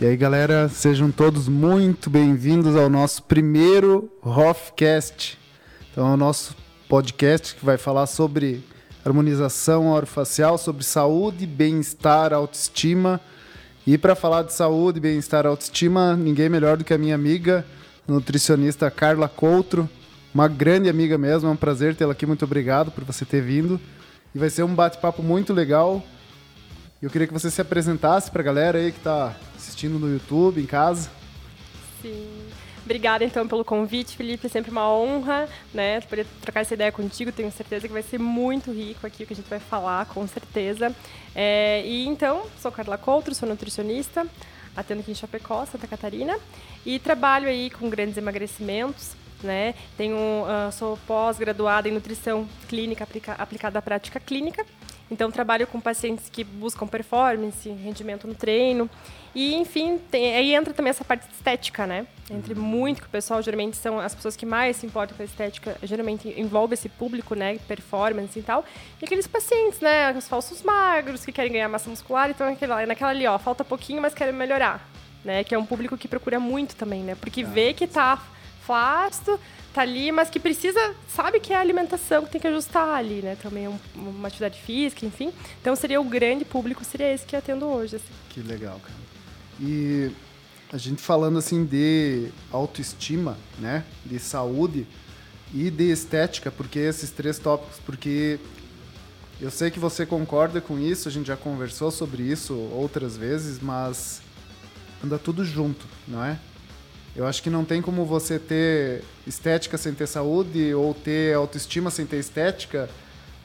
E aí, galera, sejam todos muito bem-vindos ao nosso primeiro Hofcast. Então, é o nosso podcast que vai falar sobre harmonização orofacial, sobre saúde, bem-estar, autoestima. E para falar de saúde, bem-estar, autoestima, ninguém melhor do que a minha amiga, a nutricionista Carla Coltro, uma grande amiga mesmo. É um prazer tê-la aqui, muito obrigado por você ter vindo. E vai ser um bate-papo muito legal. Eu queria que você se apresentasse para a galera aí que está assistindo no YouTube, em casa. Sim. Obrigada, então, pelo convite, Felipe. É sempre uma honra, né, poder trocar essa ideia contigo. Tenho certeza que vai ser muito rico aqui o que a gente vai falar, com certeza. E então, sou Carla Coltro, sou nutricionista, atendo aqui em Chapecó, Santa Catarina. E trabalho aí com grandes emagrecimentos, né. Sou pós-graduada em nutrição clínica aplicada à prática clínica. Então, trabalho com pacientes que buscam performance, rendimento no treino. E, enfim, aí entra também essa parte de estética, né? Entre muito que o pessoal, geralmente, são as pessoas que mais se importam com a estética, geralmente envolve esse público, né? Performance e tal. E aqueles pacientes, né? Os falsos magros, que querem ganhar massa muscular. Então, é naquela ali, ó, falta pouquinho, mas querem melhorar, né? Que é um público que procura muito também, né? Porque vê que tá flácido, tá ali, mas que precisa, sabe que é a alimentação que tem que ajustar ali, né? Também é uma atividade física, enfim. Então, seria o grande público, seria esse que eu atendo hoje, assim. Que legal, cara. E a gente falando, assim, de autoestima, né? De saúde e de estética, porque esses três tópicos, porque eu sei que você concorda com isso, a gente já conversou sobre isso outras vezes, mas anda tudo junto, não é? Eu acho que não tem como você ter estética sem ter saúde ou ter autoestima sem ter estética.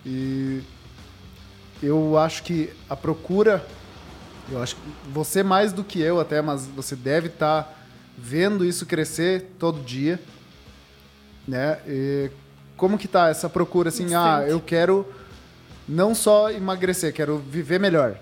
E eu acho que a procura, eu acho que você mais do que eu até, mas você deve estar vendo isso crescer todo dia, né? E como que tá essa procura, assim, Instante. Eu quero não só emagrecer, quero viver melhor,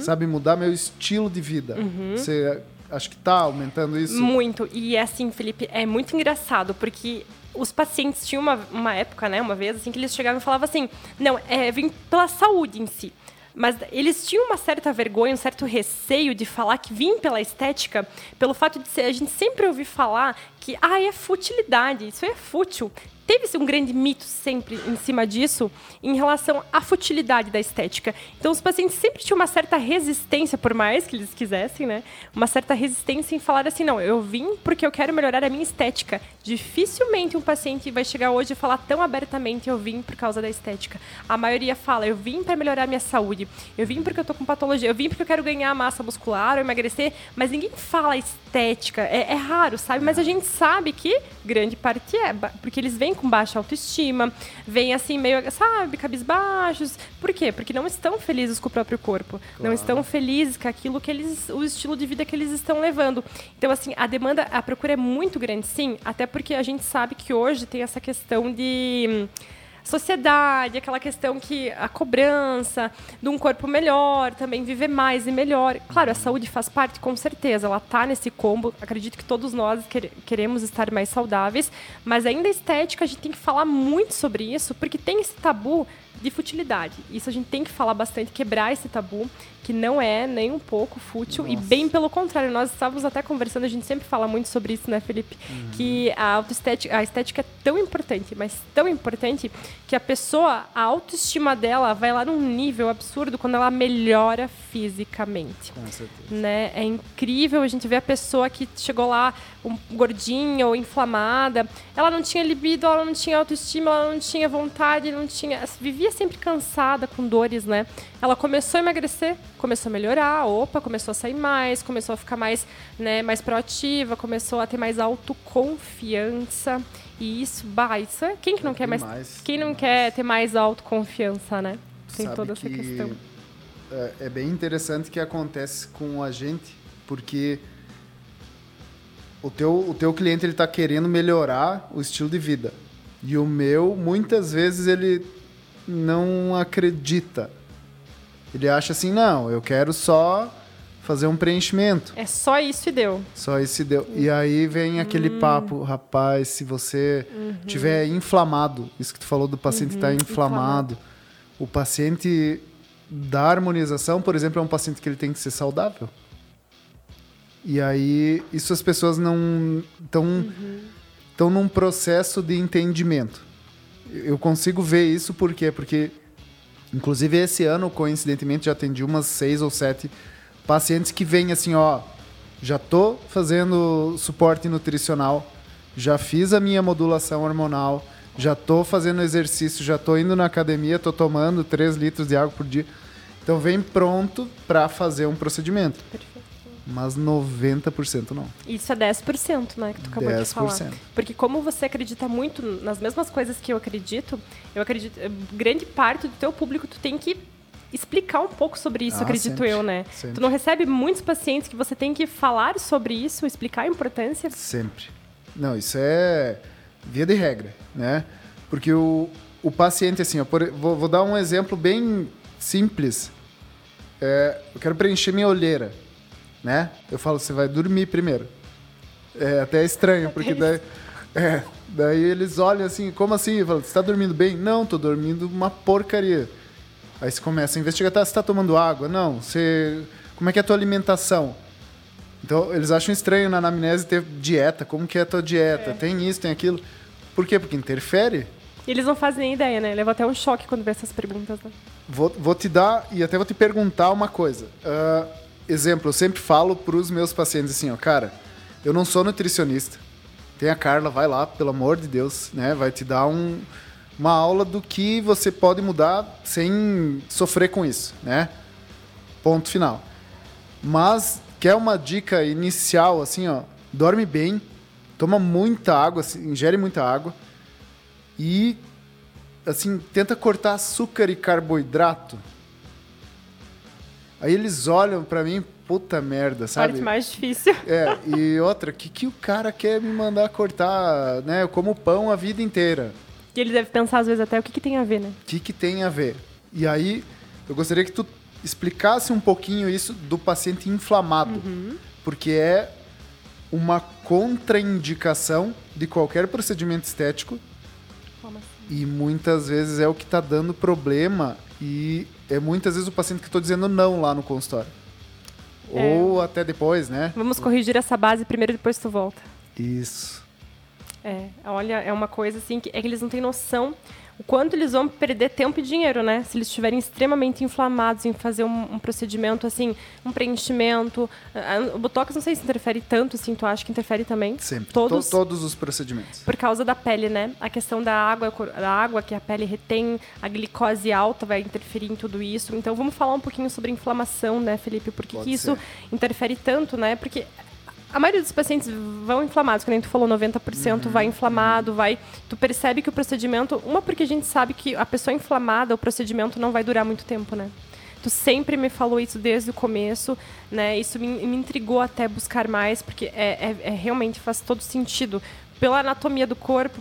sabe, mudar meu estilo de vida. Você... Acho que tá aumentando isso? Muito. E assim, Felipe, é muito engraçado, porque os pacientes tinham uma época, né, uma vez, assim, que eles chegavam e falavam assim, não, vim pela saúde em si. Mas eles tinham uma certa vergonha, um certo receio de falar que vim pela estética, pelo fato de a gente sempre ouvir falar que, é futilidade, isso é fútil. Teve-se um grande mito sempre em cima disso, em relação à futilidade da estética. Então, os pacientes sempre tinham uma certa resistência, por mais que eles quisessem, né? Uma certa resistência em falar assim, não, eu vim porque eu quero melhorar a minha estética. Dificilmente um paciente vai chegar hoje e falar tão abertamente, eu vim por causa da estética. A maioria fala, eu vim para melhorar a minha saúde, eu vim porque eu tô com patologia, eu vim porque eu quero ganhar massa muscular ou emagrecer, mas ninguém fala estética. É raro, sabe? Mas a gente sabe que grande parte é, porque eles vêm com baixa autoestima, vem assim meio, sabe, cabisbaixos. Por quê? Porque não estão felizes com o próprio corpo. Claro. Não estão felizes com aquilo que eles, o estilo de vida que eles estão levando. Então, assim, a demanda, a procura é muito grande, sim, até porque a gente sabe que hoje tem essa questão de sociedade, aquela questão que a cobrança de um corpo melhor, também viver mais e melhor. Claro, a saúde faz parte, com certeza, ela está nesse combo. Acredito que todos nós queremos estar mais saudáveis, mas ainda a estética, a gente tem que falar muito sobre isso, porque tem esse tabu de futilidade. Isso a gente tem que falar bastante, quebrar esse tabu, que não é nem um pouco fútil. Nossa. E bem pelo contrário, nós estávamos até conversando, a gente sempre fala muito sobre isso, né, Felipe? Que a estética é tão importante, mas tão importante, que a pessoa, a autoestima dela vai lá num nível absurdo quando ela melhora fisicamente. Com certeza. Né? É incrível a gente ver a pessoa que chegou lá gordinha ou inflamada, ela não tinha libido, ela não tinha autoestima, ela não tinha vontade, não tinha... Vivia sempre cansada, com dores, né? Ela começou a emagrecer, começou a melhorar, começou a sair mais, começou a ficar mais, né, mais proativa, começou a ter mais autoconfiança. E isso, isso é quem que não quer mais, quem não quer ter mais autoconfiança, né? Tem toda essa questão. É bem interessante que acontece com a gente, porque o teu cliente, ele tá querendo melhorar o estilo de vida. E o meu, muitas vezes, ele não acredita. Ele acha assim, não, eu quero só fazer um preenchimento. É só isso e deu. E aí vem aquele papo, rapaz, se você tiver inflamado, isso que tu falou do paciente estar inflamado. O paciente da harmonização, por exemplo, é um paciente que ele tem que ser saudável. E aí, isso as pessoas não estão num processo de entendimento. Eu consigo ver isso por quê? Porque, inclusive, esse ano, coincidentemente, já atendi umas 6 ou 7 pacientes que vêm assim, ó, já tô fazendo suporte nutricional, já fiz a minha modulação hormonal, já tô fazendo exercício, já tô indo na academia, tô tomando 3 litros de água por dia. Então, vem pronto para fazer um procedimento. Perfeito. Mas 90% não. Isso é 10%, né, que tu acabou de falar. Porque como você acredita muito nas mesmas coisas que eu acredito, grande parte do teu público tu tem que explicar um pouco sobre isso, acredito sempre, eu, né? Sempre. Tu não recebe muitos pacientes que você tem que falar sobre isso, explicar a importância? Sempre. Não, isso é via de regra, né? Porque o paciente, assim, vou dar um exemplo bem simples. Eu quero preencher minha olheira. Né? Eu falo, você vai dormir primeiro. É até estranho, porque daí eles olham assim, como assim? Eu falo, você tá dormindo bem? Não, tô dormindo uma porcaria. Aí você começa a investigar, tá, você tá tomando água? Não, você... Como é que é a tua alimentação? Então, eles acham estranho na anamnese ter dieta, como que é a tua dieta? É. Tem isso, tem aquilo. Por quê? Porque interfere. E eles não fazem nem ideia, né? Leva até um choque quando vê essas perguntas, né? Vou te dar, e até vou te perguntar uma coisa. Exemplo, eu sempre falo para os meus pacientes assim, ó, cara, eu não sou nutricionista. Tem a Carla, vai lá, pelo amor de Deus, né? Vai te dar uma aula do que você pode mudar sem sofrer com isso, né? Ponto final. Mas quer uma dica inicial, assim, ó, dorme bem, toma muita água, assim, ingere muita água e, assim, tenta cortar açúcar e carboidrato. Aí eles olham pra mim, puta merda, sabe? Parte mais difícil. É, e outra, o que o cara quer me mandar cortar, né? Eu como pão a vida inteira. E ele deve pensar, às vezes, até o que tem a ver, né? O que tem a ver. E aí, eu gostaria que tu explicasse um pouquinho isso do paciente inflamado. Uhum. Porque é uma contraindicação de qualquer procedimento estético. Como assim? E muitas vezes é o que tá dando problema e... É muitas vezes o paciente que eu estou dizendo não lá no consultório. É. Ou até depois, né? Vamos corrigir essa base primeiro, depois tu volta. Isso. É, olha, é uma coisa assim, que eles não têm noção o quanto eles vão perder tempo e dinheiro, né? Se eles estiverem extremamente inflamados em fazer um procedimento, assim, um preenchimento. O Botox, não sei se interfere tanto, assim, tu acha que interfere também? Sempre. Todos os procedimentos. Por causa da pele, né? A questão da água que a pele retém, a glicose alta vai interferir em tudo isso. Então, vamos falar um pouquinho sobre inflamação, né, Felipe? Por que isso interfere tanto, né? Porque... A maioria dos pacientes vão inflamados, como tu falou, 90% vai inflamado, vai... Tu percebe que o procedimento... Uma, porque a gente sabe que a pessoa inflamada, o procedimento não vai durar muito tempo, né? Tu sempre me falou isso desde o começo, né? Isso me intrigou até buscar mais, porque realmente faz todo sentido. Pela anatomia do corpo,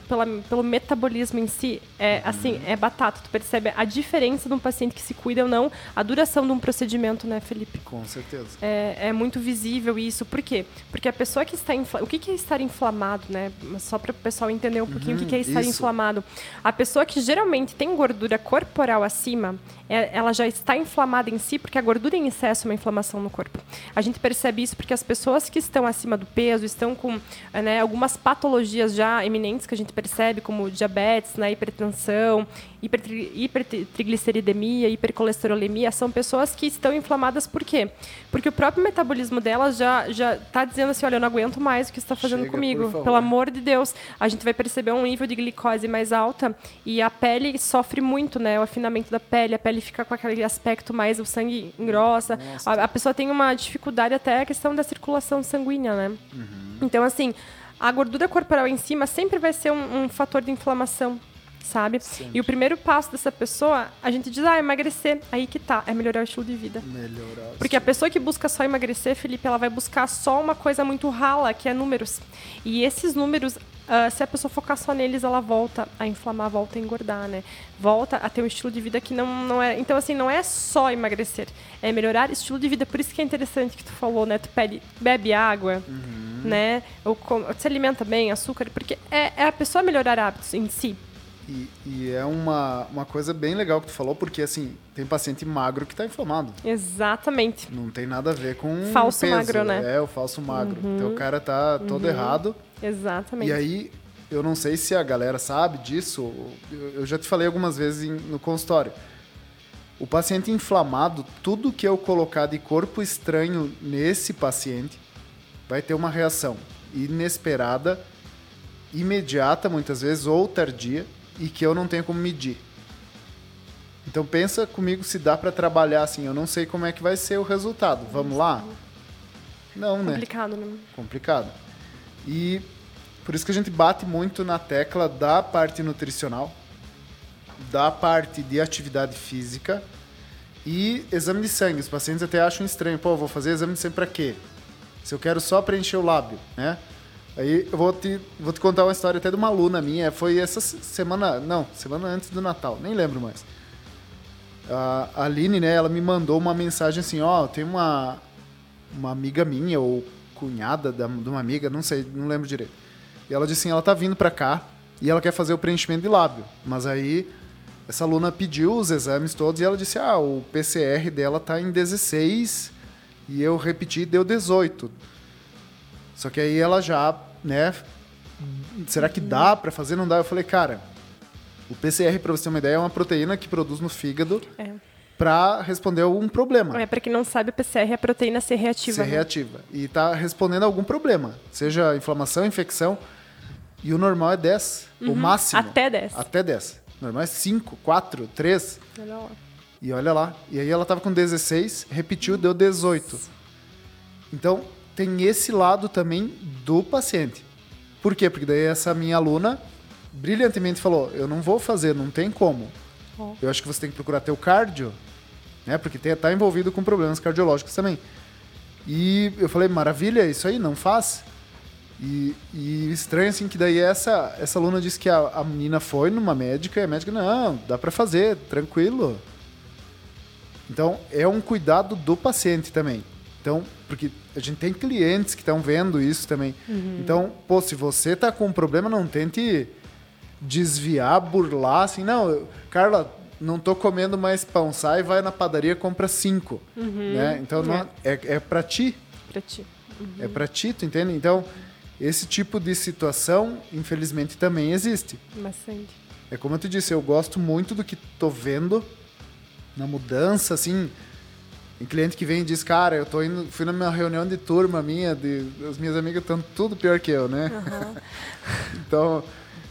pelo metabolismo em si, assim, é batata. Tu percebe a diferença de um paciente que se cuida ou não, a duração de um procedimento, né, Felipe? Com certeza. É muito visível isso. Por quê? Porque a pessoa que está inflamada... O que é estar inflamado, né? Só para o pessoal entender um pouquinho o que é estar inflamado. A pessoa que geralmente tem gordura corporal acima, ela já está inflamada em si, porque a gordura em excesso é uma inflamação no corpo. A gente percebe isso porque as pessoas que estão acima do peso, estão com, né, algumas patologias já eminentes que a gente percebe, como diabetes, né, hipertensão, hipertrigliceridemia, hipercolesterolemia, são pessoas que estão inflamadas por quê? Porque o próprio metabolismo delas já está dizendo assim, olha, eu não aguento mais o que você está fazendo comigo, pelo amor de Deus. A gente vai perceber um nível de glicose mais alta e a pele sofre muito, né, o afinamento da pele, a pele fica com aquele aspecto mais, o sangue engrossa, a pessoa tem uma dificuldade até a questão da circulação sanguínea, né? Uhum. Então, assim... A gordura corporal em cima sempre vai ser um fator de inflamação, sabe? Sim. E o primeiro passo dessa pessoa, a gente diz, emagrecer. Aí que tá, é melhorar o estilo de vida. Porque a pessoa que busca só emagrecer, Felipe, ela vai buscar só uma coisa muito rala, que é números. E esses números, se a pessoa focar só neles, ela volta a inflamar, volta a engordar, né? Volta a ter um estilo de vida que não é... Então, assim, não é só emagrecer, é melhorar o estilo de vida. Por isso que é interessante que tu falou, né? Tu bebe água... Uhum. Né? Ou se alimenta bem, açúcar, porque é a pessoa melhorar hábitos em si. E é uma coisa bem legal que tu falou, porque assim, tem paciente magro que tá inflamado. Exatamente. Não tem nada a ver com falso peso, magro, né? É, o falso magro. Uhum. Então o cara tá todo errado. Exatamente. E aí, eu não sei se a galera sabe disso, eu já te falei algumas vezes no consultório. O paciente inflamado, tudo que eu colocar de corpo estranho nesse paciente vai ter uma reação inesperada, imediata muitas vezes, ou tardia, e que eu não tenho como medir. Então pensa comigo se dá para trabalhar assim, eu não sei como é que vai ser o resultado. Vamos lá? Não, né? Complicado, né? Complicado. E por isso que a gente bate muito na tecla da parte nutricional, da parte de atividade física e exame de sangue. Os pacientes até acham estranho. Pô, eu vou fazer exame de sangue para quê? Se eu quero só preencher o lábio, né? Aí eu vou te contar uma história até de uma aluna minha. Foi essa semana antes do Natal, nem lembro mais. A Aline, né, ela me mandou uma mensagem assim, ó, tem uma amiga minha ou cunhada de uma amiga, não sei, não lembro direito. E ela disse assim, ela tá vindo pra cá e ela quer fazer o preenchimento de lábio. Mas aí essa aluna pediu os exames todos e ela disse, ah, o PCR dela tá em 16 e eu repeti, deu 18. Só que aí ela já, né, será que dá pra fazer? Não dá. Eu falei, cara, o PCR, pra você ter uma ideia, é uma proteína que produz no fígado pra responder algum problema. É, pra quem não sabe, o PCR é a proteína C reativa. C reativa. Né? E tá respondendo algum problema, seja inflamação, infecção. E o normal é 10, o máximo. Até 10. Até 10. O normal é 5, 4, 3. Olha lá. E olha lá. E aí ela tava com 16, repetiu, deu 18. Então, tem esse lado também do paciente. Por quê? Porque daí essa minha aluna brilhantemente falou, eu não vou fazer, não tem como. Oh. Eu acho que você tem que procurar teu cardio, né? Porque tá envolvido com problemas cardiológicos também. E eu falei, maravilha, isso aí, não faz. E estranho, assim, que daí essa aluna disse que a menina foi numa médica e a médica, não, dá pra fazer, tranquilo. Então, é um cuidado do paciente também. Então, porque a gente tem clientes que estão vendo isso também. Uhum. Então, pô, se você tá com um problema, não tente desviar, burlar, assim, não, Carla, não tô comendo mais pão, sai, vai na padaria, compra 5. Uhum. Né? Então, não, é pra ti. Pra ti. Uhum. É pra ti, tu entende? Então... Esse tipo de situação, infelizmente, também existe. Bastante. É como eu te disse, eu gosto muito do que tô vendo na mudança, assim. Tem cliente que vem e diz, cara, eu tô indo, fui na minha reunião de turma minha, as minhas amigas estão tudo pior que eu, né? Uhum. Então,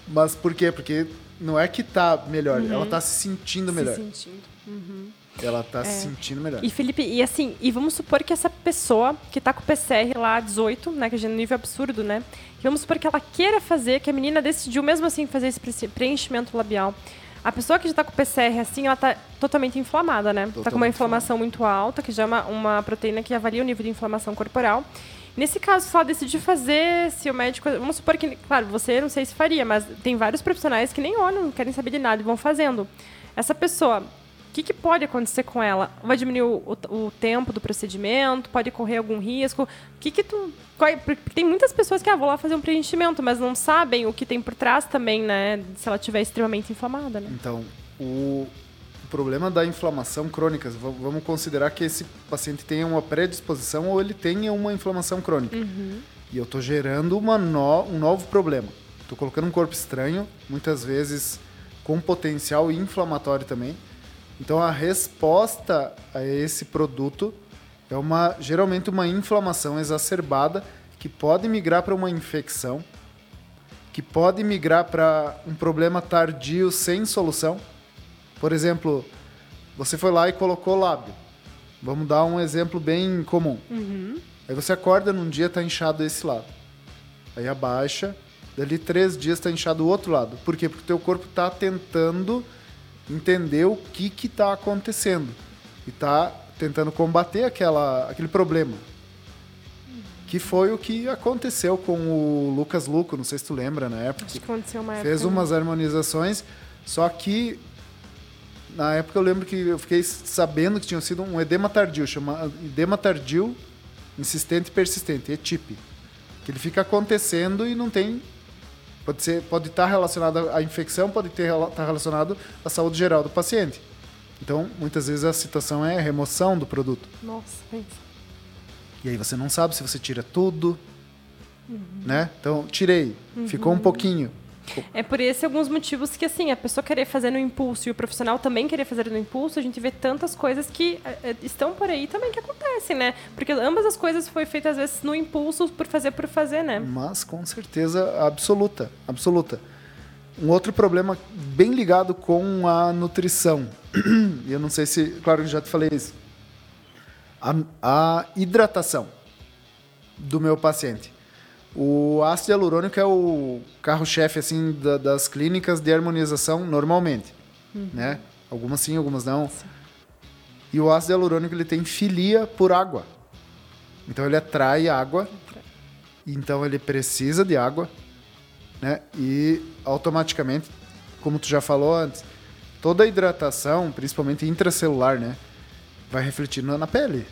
mas por quê? Porque não é que tá melhor, ela tá se sentindo melhor. Se sentindo, Ela tá se sentindo melhor. E Felipe, e assim, e vamos supor que essa pessoa que tá com o PCR lá 18, né, que já é um nível absurdo, né, e vamos supor que ela queira fazer, que a menina decidiu mesmo assim fazer esse preenchimento labial. A pessoa que já tá com o PCR assim, ela tá totalmente inflamada, né? Totalmente tá com uma inflamação muito alta, que já é uma proteína que avalia o nível de inflamação corporal. Nesse caso, se ela decidir fazer, se o médico... Vamos supor que, claro, você não sei se faria, mas tem vários profissionais que nem olham, não querem saber de nada e vão fazendo. Essa pessoa... O que pode acontecer com ela? Vai diminuir o tempo do procedimento? Pode correr algum risco? Porque tem muitas pessoas que vão lá fazer um preenchimento, mas não sabem o que tem por trás também, né? Se ela estiver extremamente inflamada, né? Então, o problema da inflamação crônica, vamos considerar que esse paciente tenha uma predisposição ou ele tenha uma inflamação crônica. Uhum. E eu estou gerando um novo problema. Estou colocando um corpo estranho, muitas vezes com potencial inflamatório também. Então, a resposta a esse produto é geralmente uma inflamação exacerbada que pode migrar para uma infecção, que pode migrar para um problema tardio sem solução. Por exemplo, você foi lá e colocou lábio. Vamos dar um exemplo bem comum. Uhum. Aí você acorda num dia, está inchado esse lado. Aí abaixa, dali 3 dias está inchado o outro lado. Por quê? Porque o teu corpo está tentando... entender o que está acontecendo e está tentando combater aquele problema, que foi o que aconteceu com o Lucas Lucco, não sei se tu lembra, na época. Acho que aconteceu uma época. Fez umas harmonizações, só que na época eu lembro que eu fiquei sabendo que tinha sido um edema tardio, chamado edema tardio insistente e persistente, ETIP, que ele fica acontecendo e não tem Pode estar relacionado à infecção, pode estar relacionado à saúde geral do paciente. Então, muitas vezes a situação é a remoção do produto. Nossa, pensa. E aí você não sabe se você tira tudo, né? Então, tirei, ficou um pouquinho. É por esses alguns motivos que, assim, a pessoa querer fazer no impulso e o profissional também querer fazer no impulso, a gente vê tantas coisas que estão por aí também que acontecem, né? Porque ambas as coisas foi feita às vezes, no impulso, por fazer, né? Mas, com certeza, absoluta, absoluta. Um outro problema bem ligado com a nutrição. Eu não sei se... Claro, eu já te falei isso. A hidratação do meu paciente. O ácido hialurônico é o carro-chefe assim, das clínicas de harmonização normalmente. Né? Algumas sim, algumas não. Sim. E o ácido hialurônico ele tem filia por água. Então ele atrai água. Então ele precisa de água. Né? E automaticamente, como tu já falou antes, toda a hidratação, principalmente intracelular, né, vai refletir na pele.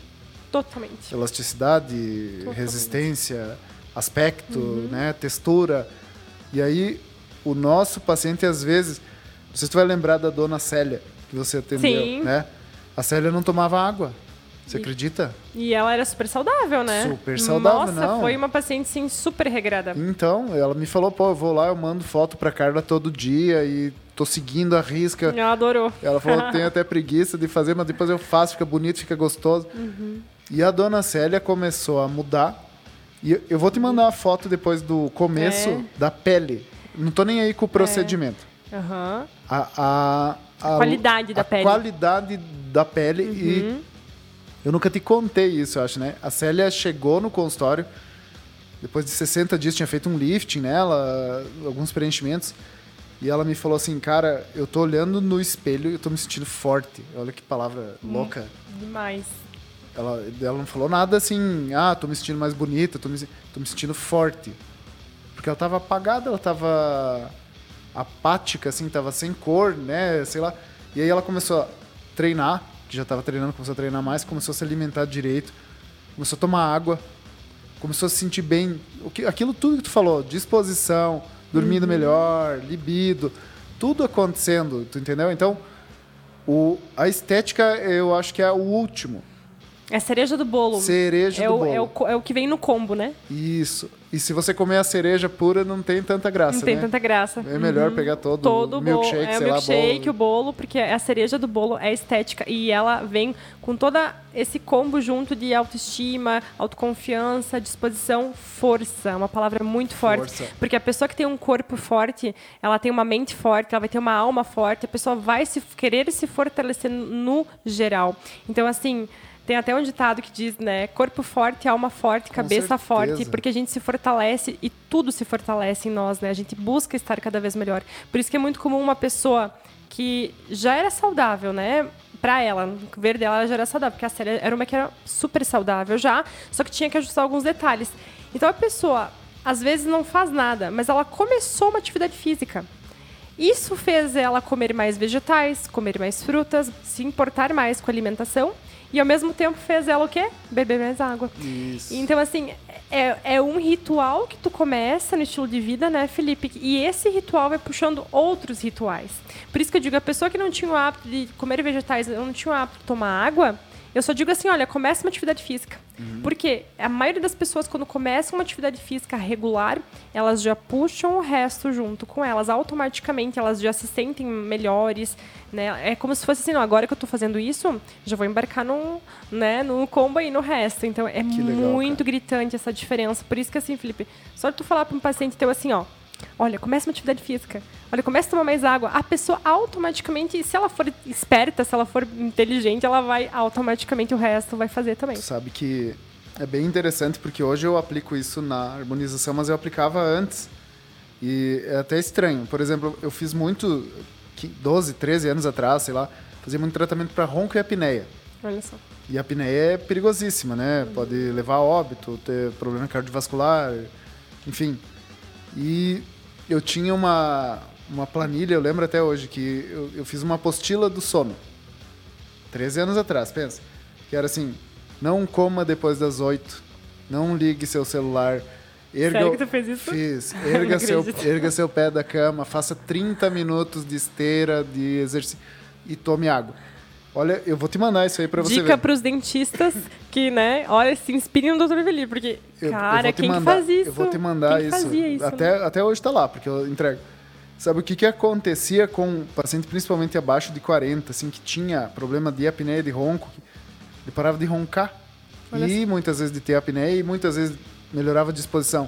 Totalmente. Elasticidade, resistência, aspecto, né, textura. E aí, o nosso paciente, às vezes... Não sei se tu vai lembrar da dona Célia, que você atendeu, sim, né? A Célia não tomava água. Você acredita? E ela era super saudável, né? Super saudável, nossa, não. Foi uma paciente, sim, super regrada. Então, ela me falou, pô, eu vou lá, eu mando foto pra Carla todo dia e tô seguindo a risca. Ela adorou. Ela falou, tenho até preguiça de fazer, mas depois eu faço, fica bonito, fica gostoso. E a dona Célia começou a mudar. E eu vou te mandar a foto depois do começo da pele. Não tô nem aí com o procedimento. A qualidade da pele. A qualidade da pele e... Eu nunca te contei isso, eu acho, né? A Célia chegou no consultório, depois de 60 dias tinha feito um lifting nela, alguns preenchimentos, e ela me falou assim, cara, eu tô olhando no espelho e eu tô me sentindo forte. Olha que palavra louca. Demais. Ela não falou nada assim, tô me sentindo mais bonita, tô me sentindo forte. Porque ela tava apagada, ela tava apática, assim, tava sem cor, né? Sei lá. E aí ela começou a treinar, que já estava treinando, começou a treinar mais, começou a se alimentar direito, começou a tomar água, começou a se sentir bem. Aquilo tudo que tu falou, disposição, dormindo melhor, libido, tudo acontecendo, tu entendeu? Então, a estética eu acho que é o último. É a cereja do bolo. Cereja do bolo. É o que vem no combo, né? Isso. E se você comer a cereja pura, não tem tanta graça, Não tem tanta graça. É melhor pegar todo o milkshake, sei lá, bolo. É o milkshake, o bolo, porque a cereja do bolo é estética. E ela vem com todo esse combo junto de autoestima, autoconfiança, disposição, força. Uma palavra muito forte. Força. Porque a pessoa que tem um corpo forte, ela tem uma mente forte, ela vai ter uma alma forte. A pessoa vai querer se fortalecer no geral. Então, assim... Tem até um ditado que diz, né? Corpo forte, alma forte, cabeça forte. Porque a gente se fortalece e tudo se fortalece em nós, né? A gente busca estar cada vez melhor. Por isso que é muito comum uma pessoa que já era saudável, né? Pra ela, o ver dela já era saudável. Porque a Célia era uma que era super saudável já, só que tinha que ajustar alguns detalhes. Então a pessoa, às vezes, não faz nada, mas ela começou uma atividade física. Isso fez ela comer mais vegetais, comer mais frutas, se importar mais com a alimentação. E, ao mesmo tempo, fez ela o quê? Beber mais água. Isso. Então, assim, é um ritual que tu começa no estilo de vida, né, Felipe? E esse ritual vai puxando outros rituais. Por isso que eu digo, a pessoa que não tinha o hábito de comer vegetais, não tinha o hábito de tomar água, eu só digo assim, olha, começa uma atividade física. Porque a maioria das pessoas, quando começam uma atividade física regular, elas já puxam o resto junto com elas. Automaticamente, elas já se sentem melhores, né? É como se fosse assim, não, agora que eu tô fazendo isso, já vou embarcar no combo e no resto. Então, é que muito legal, gritante essa diferença. Por isso que, assim, Felipe, só tu falar para um paciente teu assim, ó, olha, começa uma atividade física, olha, começa a tomar mais água. A pessoa automaticamente, se ela for esperta, se ela for inteligente, ela vai automaticamente, o resto vai fazer também. Tu sabe que é bem interessante, porque hoje eu aplico isso na harmonização, mas eu aplicava antes. E é até estranho. Por exemplo, eu fiz muito, 12, 13 anos atrás, sei lá, fazia muito tratamento para ronco e apneia. Olha só. E a apneia é perigosíssima, né? Pode levar a óbito, ter problema cardiovascular, enfim. E eu tinha uma planilha, eu lembro até hoje, que eu fiz uma apostila do sono. 13 anos atrás, pensa. Que era assim, não coma depois das 8, não ligue seu celular, Sério que tu fez isso? Fiz. Erga seu pé da cama, faça 30 minutos de esteira, de exercício e tome água. Olha, eu vou te mandar isso aí pra você ver. Dica pros dentistas que, né, olha, se inspirem no Dr. Eveli, porque, cara, quem faz isso? Eu vou te mandar isso. Até hoje tá lá, porque eu entrego. Sabe o que acontecia com paciente, principalmente abaixo de 40, assim, que tinha problema de apneia, de ronco, ele parava de roncar. Olha e assim. Muitas vezes de ter apneia e muitas vezes melhorava a disposição.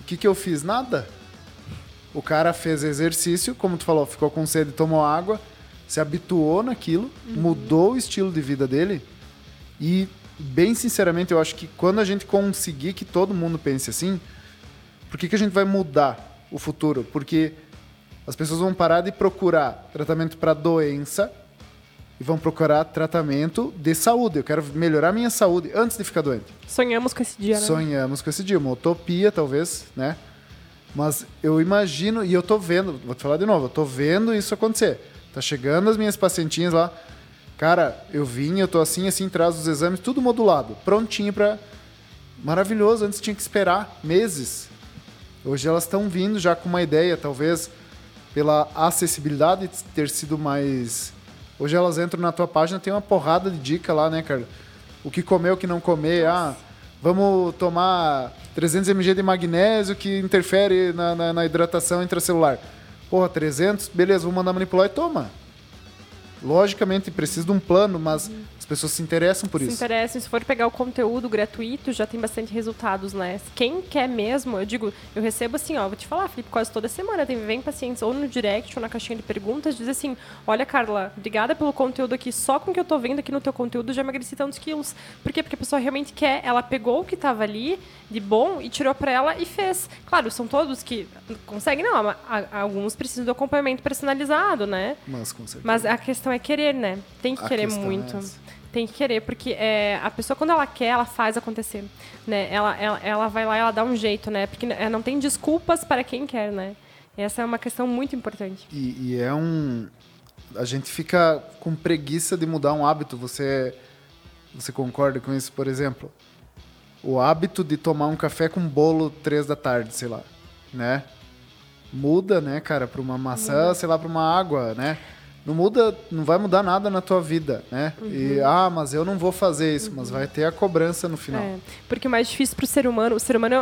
O que eu fiz? Nada. O cara fez exercício, como tu falou, ficou com sede, tomou água, se habituou naquilo, mudou o estilo de vida dele e, bem sinceramente, eu acho que quando a gente conseguir que todo mundo pense assim, por que a gente vai mudar o futuro? Porque as pessoas vão parar de procurar tratamento para doença e vão procurar tratamento de saúde. Eu quero melhorar minha saúde antes de ficar doente. Sonhamos com esse dia, né? Sonhamos com esse dia, uma utopia talvez, né? Mas eu imagino, e eu tô vendo, vou te falar de novo, eu tô vendo isso acontecer. Tá chegando as minhas pacientinhas lá. Cara, eu tô assim, traz os exames, tudo modulado, prontinho pra... Maravilhoso, antes tinha que esperar meses. Hoje elas estão vindo já com uma ideia, talvez pela acessibilidade ter sido mais... Hoje elas entram na tua página, tem uma porrada de dica lá, né, Carla? O que comer, o que não comer, vamos tomar 300 mg de magnésio que interfere na hidratação intracelular. Porra, 300, beleza, vou mandar manipular e toma. Logicamente, precisa de um plano, mas as pessoas se interessam por isso. Se interessam, se for pegar o conteúdo gratuito, já tem bastante resultados, né? Quem quer mesmo, eu digo, eu recebo assim, ó, vou te falar, Felipe, quase toda semana, vem pacientes ou no direct ou na caixinha de perguntas, diz assim, olha, Carla, obrigada pelo conteúdo aqui, só com o que eu tô vendo aqui no teu conteúdo, já emagreci tantos quilos. Por quê? Porque a pessoa realmente quer, ela pegou o que tava ali de bom e tirou pra ela e fez. Claro, são todos que conseguem, não, alguns precisam do acompanhamento personalizado, né? Mas conseguem. Mas a questão é querer, né? Tem que querer muito. Tem que querer, porque a pessoa, quando ela quer, ela faz acontecer, né? Ela vai lá e ela dá um jeito, né? Porque não tem desculpas para quem quer, né? Essa é uma questão muito importante. E é um... A gente fica com preguiça de mudar um hábito. Você concorda com isso? Por exemplo, o hábito de tomar um café com bolo 3 da tarde, sei lá, né? Muda, né, cara? Para uma maçã, sei lá, para uma água, né? Não muda, não vai mudar nada na tua vida, né? E, mas eu não vou fazer isso. Mas vai ter a cobrança no final. Porque o mais difícil pro ser humano... O ser humano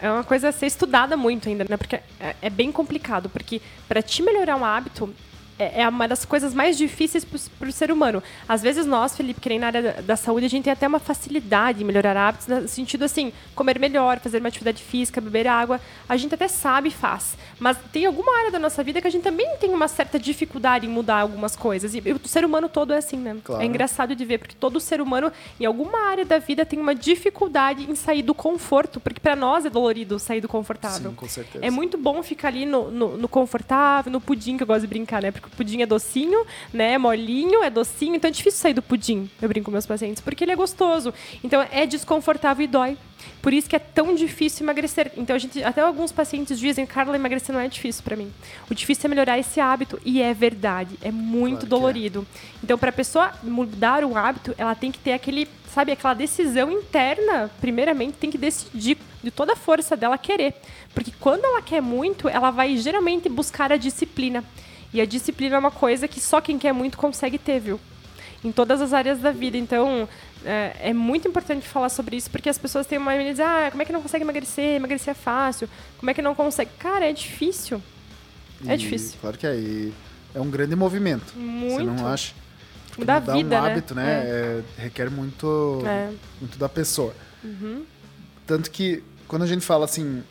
é uma coisa a ser estudada muito ainda, né? Porque é bem complicado. Porque para te melhorar um hábito... É uma das coisas mais difíceis para o ser humano. Às vezes nós, Felipe, que nem na área da saúde, a gente tem até uma facilidade em melhorar hábitos, no sentido assim, comer melhor, fazer uma atividade física, beber água. A gente até sabe e faz. Mas tem alguma área da nossa vida que a gente também tem uma certa dificuldade em mudar algumas coisas. E o ser humano todo é assim, né? Claro. É engraçado de ver, porque todo ser humano, em alguma área da vida, tem uma dificuldade em sair do conforto, porque para nós é dolorido sair do confortável. Sim, com certeza. É muito bom ficar ali no confortável, no pudim, que eu gosto de brincar, né? Porque o pudim é docinho, né? É molinho, é docinho. Então é difícil sair do pudim, eu brinco com meus pacientes, porque ele é gostoso. Então é desconfortável e dói. Por isso que é tão difícil emagrecer. Então até alguns pacientes dizem, Carla, emagrecer não é difícil para mim. O difícil é melhorar esse hábito. E é verdade, é muito dolorido. Então para a pessoa mudar o hábito, ela tem que ter aquele, sabe, aquela decisão interna. Primeiramente tem que decidir de toda a força dela querer. Porque quando ela quer muito, ela vai geralmente buscar a disciplina. E a disciplina é uma coisa que só quem quer muito consegue ter, viu? Em todas as áreas da vida. Então, é muito importante falar sobre isso, porque as pessoas têm uma mania de dizer, como é que não consegue emagrecer? Emagrecer é fácil. Como é que não consegue? Cara, é difícil. É difícil. Claro que é. E é um grande movimento. Muito. Você não acha? Mudar a vida, um hábito, né? Requer muito da pessoa. Tanto que, quando a gente fala assim...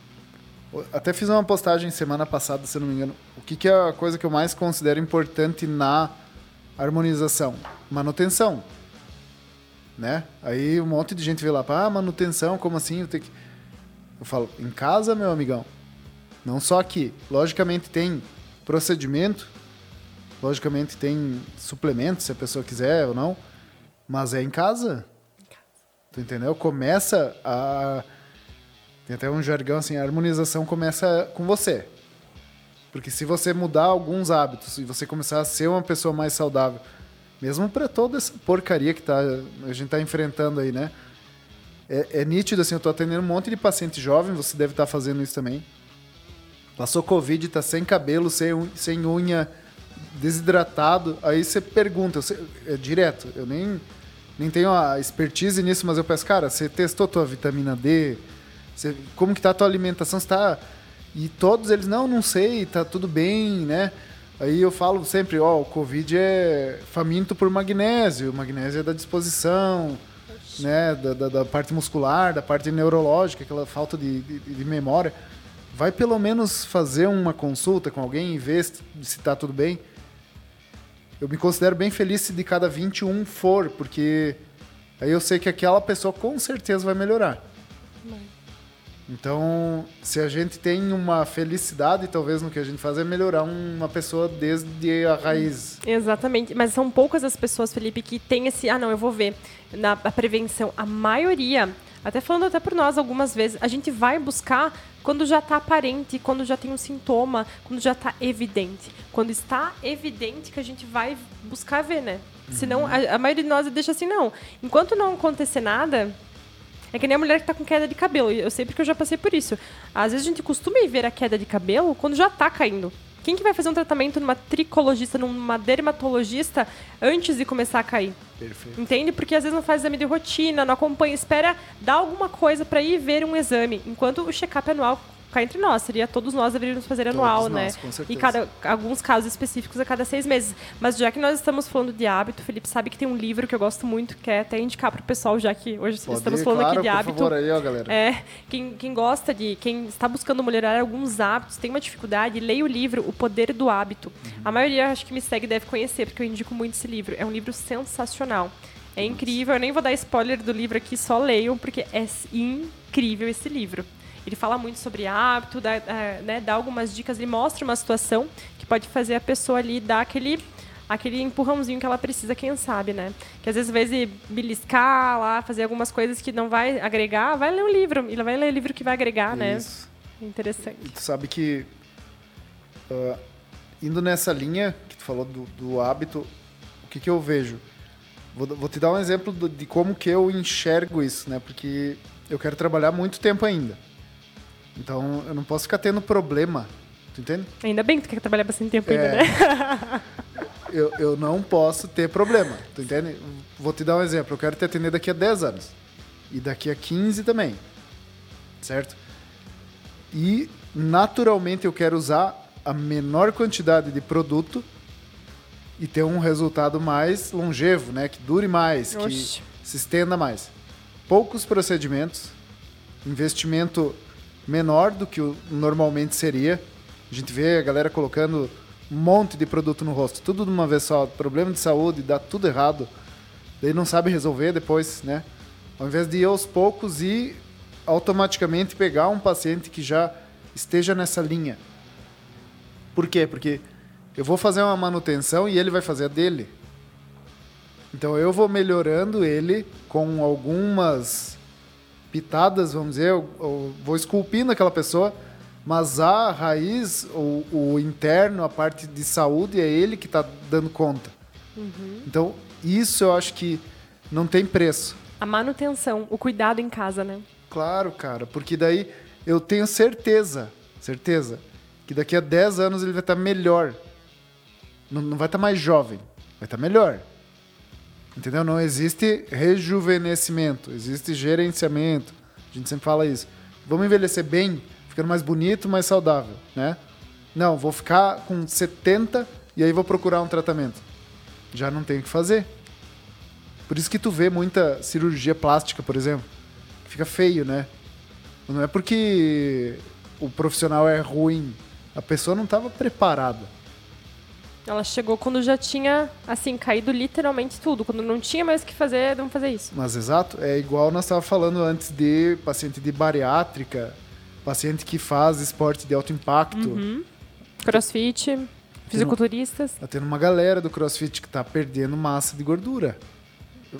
Até fiz uma postagem semana passada, se não me engano. O que é a coisa que eu mais considero importante na harmonização? Manutenção. Né? Aí um monte de gente vê lá, manutenção, como assim? Eu falo, em casa, meu amigão. Não só aqui. Logicamente tem procedimento, logicamente tem suplemento, se a pessoa quiser ou não. Mas é em casa. Tu entendeu? Começa a... Tem até um jargão assim, a harmonização começa com você. Porque se você mudar alguns hábitos e você começar a ser uma pessoa mais saudável, mesmo para toda essa porcaria que a gente tá enfrentando aí, né? É nítido, assim, eu tô atendendo um monte de paciente jovem, você deve estar fazendo isso também. Passou Covid, tá sem cabelo, sem unha, desidratado. Aí você pergunta, é direto, eu nem tenho a expertise nisso, mas eu peço, cara, você testou tua vitamina D? Como que tá a tua alimentação? Você tá... E todos eles, não sei, tá tudo bem, né? Aí eu falo sempre, o Covid é faminto por magnésio. O magnésio é da disposição, né? Da parte muscular, da parte neurológica, aquela falta de memória. Vai pelo menos fazer uma consulta com alguém e ver se tá tudo bem. Eu me considero bem feliz se de cada 21 for, porque aí eu sei que aquela pessoa com certeza vai melhorar. Então, se a gente tem uma felicidade, talvez, no que a gente faz, é melhorar uma pessoa desde a raiz. Exatamente. Mas são poucas as pessoas, Felipe, que tem esse... Ah, não, eu vou ver. Na prevenção, a maioria, falando por nós algumas vezes, a gente vai buscar quando já está aparente, quando já tem um sintoma, quando já está evidente. Quando está evidente que a gente vai buscar ver, né? Uhum. Senão, a maioria de nós deixa assim, não. Enquanto não acontecer nada... É que nem a mulher que tá com queda de cabelo. Eu sei porque eu já passei por isso. Às vezes a gente costuma ir ver a queda de cabelo quando já tá caindo. Quem que vai fazer um tratamento numa tricologista, numa dermatologista, antes de começar a cair? Perfeito. Entende? Porque às vezes não faz exame de rotina, não acompanha, espera dar alguma coisa para ir ver um exame. Enquanto o check-up anual cai entre nós. Seria todos nós deveríamos fazer anual, todos, né? Nós, com certeza. E alguns casos específicos a cada 6 meses. Mas já que nós estamos falando de hábito, o Felipe sabe que tem um livro que eu gosto muito, que é até indicar pro pessoal, já que hoje estamos falando aqui de hábito. Por favor, aí, ó, galera. Quem está buscando melhorar alguns hábitos, tem uma dificuldade, leia o livro O Poder do Hábito. Uhum. A maioria, acho que me segue, deve conhecer, porque eu indico muito esse livro. É um livro sensacional. É incrível. Eu nem vou dar spoiler do livro aqui, só leiam, porque é incrível esse livro. Ele fala muito sobre hábito, dá algumas dicas, ele mostra uma situação que pode fazer a pessoa ali dar aquele empurrãozinho que ela precisa, quem sabe, né? Que às vezes beliscar lá, fazer algumas coisas que não vai agregar, vai ler um livro, ele vai ler o livro que vai agregar, isso, né? Interessante. E tu sabe que, indo nessa linha que tu falou do hábito, o que eu vejo? Vou te dar um exemplo de como que eu enxergo isso, né? Porque eu quero trabalhar muito tempo ainda. Então, eu não posso ficar tendo problema. Tu entende? Ainda bem que tu quer trabalhar bastante tempo ainda, né? eu não posso ter problema. Tu entende? Vou te dar um exemplo. Eu quero te atender daqui a 10 anos. E daqui a 15 também. Certo? E, naturalmente, eu quero usar a menor quantidade de produto e ter um resultado mais longevo, né? Que dure mais, Oxi. Que se estenda mais. Poucos procedimentos, investimento... menor do que normalmente seria. A gente vê a galera colocando um monte de produto no rosto, tudo de uma vez só, problema de saúde, dá tudo errado, daí não sabe resolver depois, né? Ao invés de ir aos poucos e automaticamente pegar um paciente que já esteja nessa linha. Por quê? Porque eu vou fazer uma manutenção e ele vai fazer a dele. Então eu vou melhorando ele com algumas... pitadas, vamos dizer, eu vou esculpindo aquela pessoa, mas a raiz, o interno, a parte de saúde, é ele que está dando conta. Uhum. Então, isso eu acho que não tem preço. A manutenção, o cuidado em casa, né? Claro, cara, porque daí eu tenho certeza, que daqui a 10 anos ele vai estar melhor. Não vai estar mais jovem, vai estar melhor. Entendeu? Não existe rejuvenescimento, existe gerenciamento. A gente sempre fala isso. Vamos envelhecer bem, ficando mais bonito, mais saudável, né? Não, vou ficar com 70 e aí vou procurar um tratamento. Já não tem o que fazer. Por isso que tu vê muita cirurgia plástica, por exemplo. Fica feio, né? Não é porque o profissional é ruim. A pessoa não estava preparada. Ela chegou quando já tinha, assim, caído literalmente tudo. Quando não tinha mais o que fazer, vamos fazer isso. Mas, exato. É igual nós estávamos falando antes de paciente de bariátrica, paciente que faz esporte de alto impacto. Uhum. Crossfit, fisiculturistas. Tá tendo uma galera do crossfit que está perdendo massa de gordura.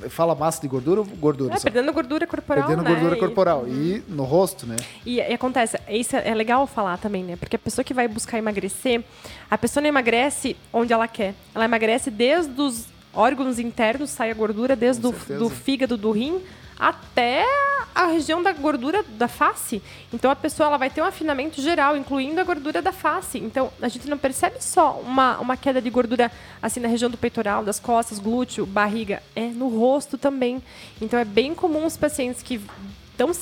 Fala massa de gordura ou gordura? Perdendo gordura corporal, perdendo, né? Gordura corporal. E no rosto, né? E acontece, isso é legal falar também, né? Porque a pessoa que vai buscar emagrecer, a pessoa não emagrece onde ela quer. Ela emagrece desde os órgãos internos, sai a gordura, desde do fígado, do rim, até a região da gordura da face. Então, a pessoa ela vai ter um afinamento geral, incluindo a gordura da face. Então, a gente não percebe só uma queda de gordura assim na região do peitoral, das costas, glúteo, barriga. É no rosto também. Então, é bem comum os pacientes que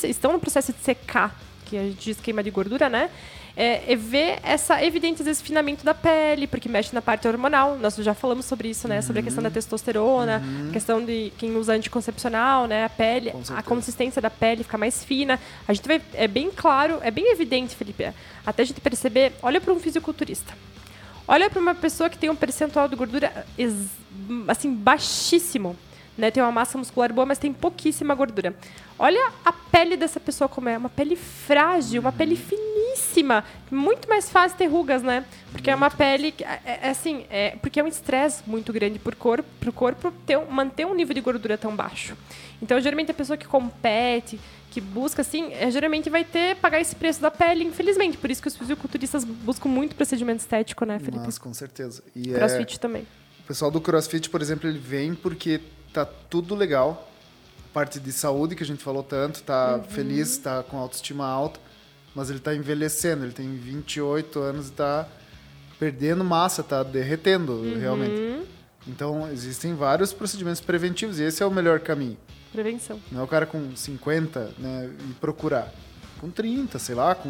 estão no processo de secar, que a gente diz queima de gordura, né? É ver essa evidente desfinamento da pele, porque mexe na parte hormonal. Nós já falamos sobre isso, né? Sobre a questão da testosterona, a questão de quem usa anticoncepcional, né? A pele, a consistência da pele fica mais fina. A gente vê, é bem claro, é bem evidente, Felipe. Até a gente perceber, olha para um fisiculturista. Olha para uma pessoa que tem um percentual de gordura assim, baixíssimo. Né, tem uma massa muscular boa, mas tem pouquíssima gordura. Olha a pele dessa pessoa como é. Uma pele frágil, uma pele finíssima. Muito mais fácil ter rugas, né? Porque é uma pele... porque é um estresse muito grande para o corpo manter um nível de gordura tão baixo. Então, geralmente, a pessoa que compete, que busca, geralmente vai pagar esse preço da pele, infelizmente. Por isso que os fisiculturistas buscam muito procedimento estético, né, Felipe? Mas, com certeza. E crossfit também. O pessoal do crossfit, por exemplo, ele vem porque... tá tudo legal, a parte de saúde que a gente falou tanto, tá feliz, tá com autoestima alta, mas ele tá envelhecendo, ele tem 28 anos e tá perdendo massa, tá derretendo realmente. Então, existem vários procedimentos preventivos e esse é o melhor caminho. Prevenção. Não é o cara com 50, né, e procurar. Com 30, sei lá, com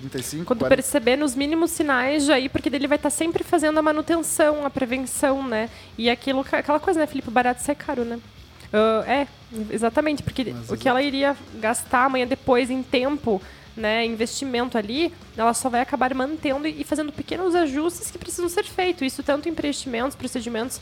35, quando 40. Perceber nos mínimos sinais já aí, porque ele vai estar sempre fazendo a manutenção, a prevenção, né? E aquela coisa, né, Felipe? O barato sai caro, né? Exatamente, porque o que ela iria gastar amanhã depois em tempo, né, investimento ali, ela só vai acabar mantendo e fazendo pequenos ajustes que precisam ser feitos. Isso tanto em procedimentos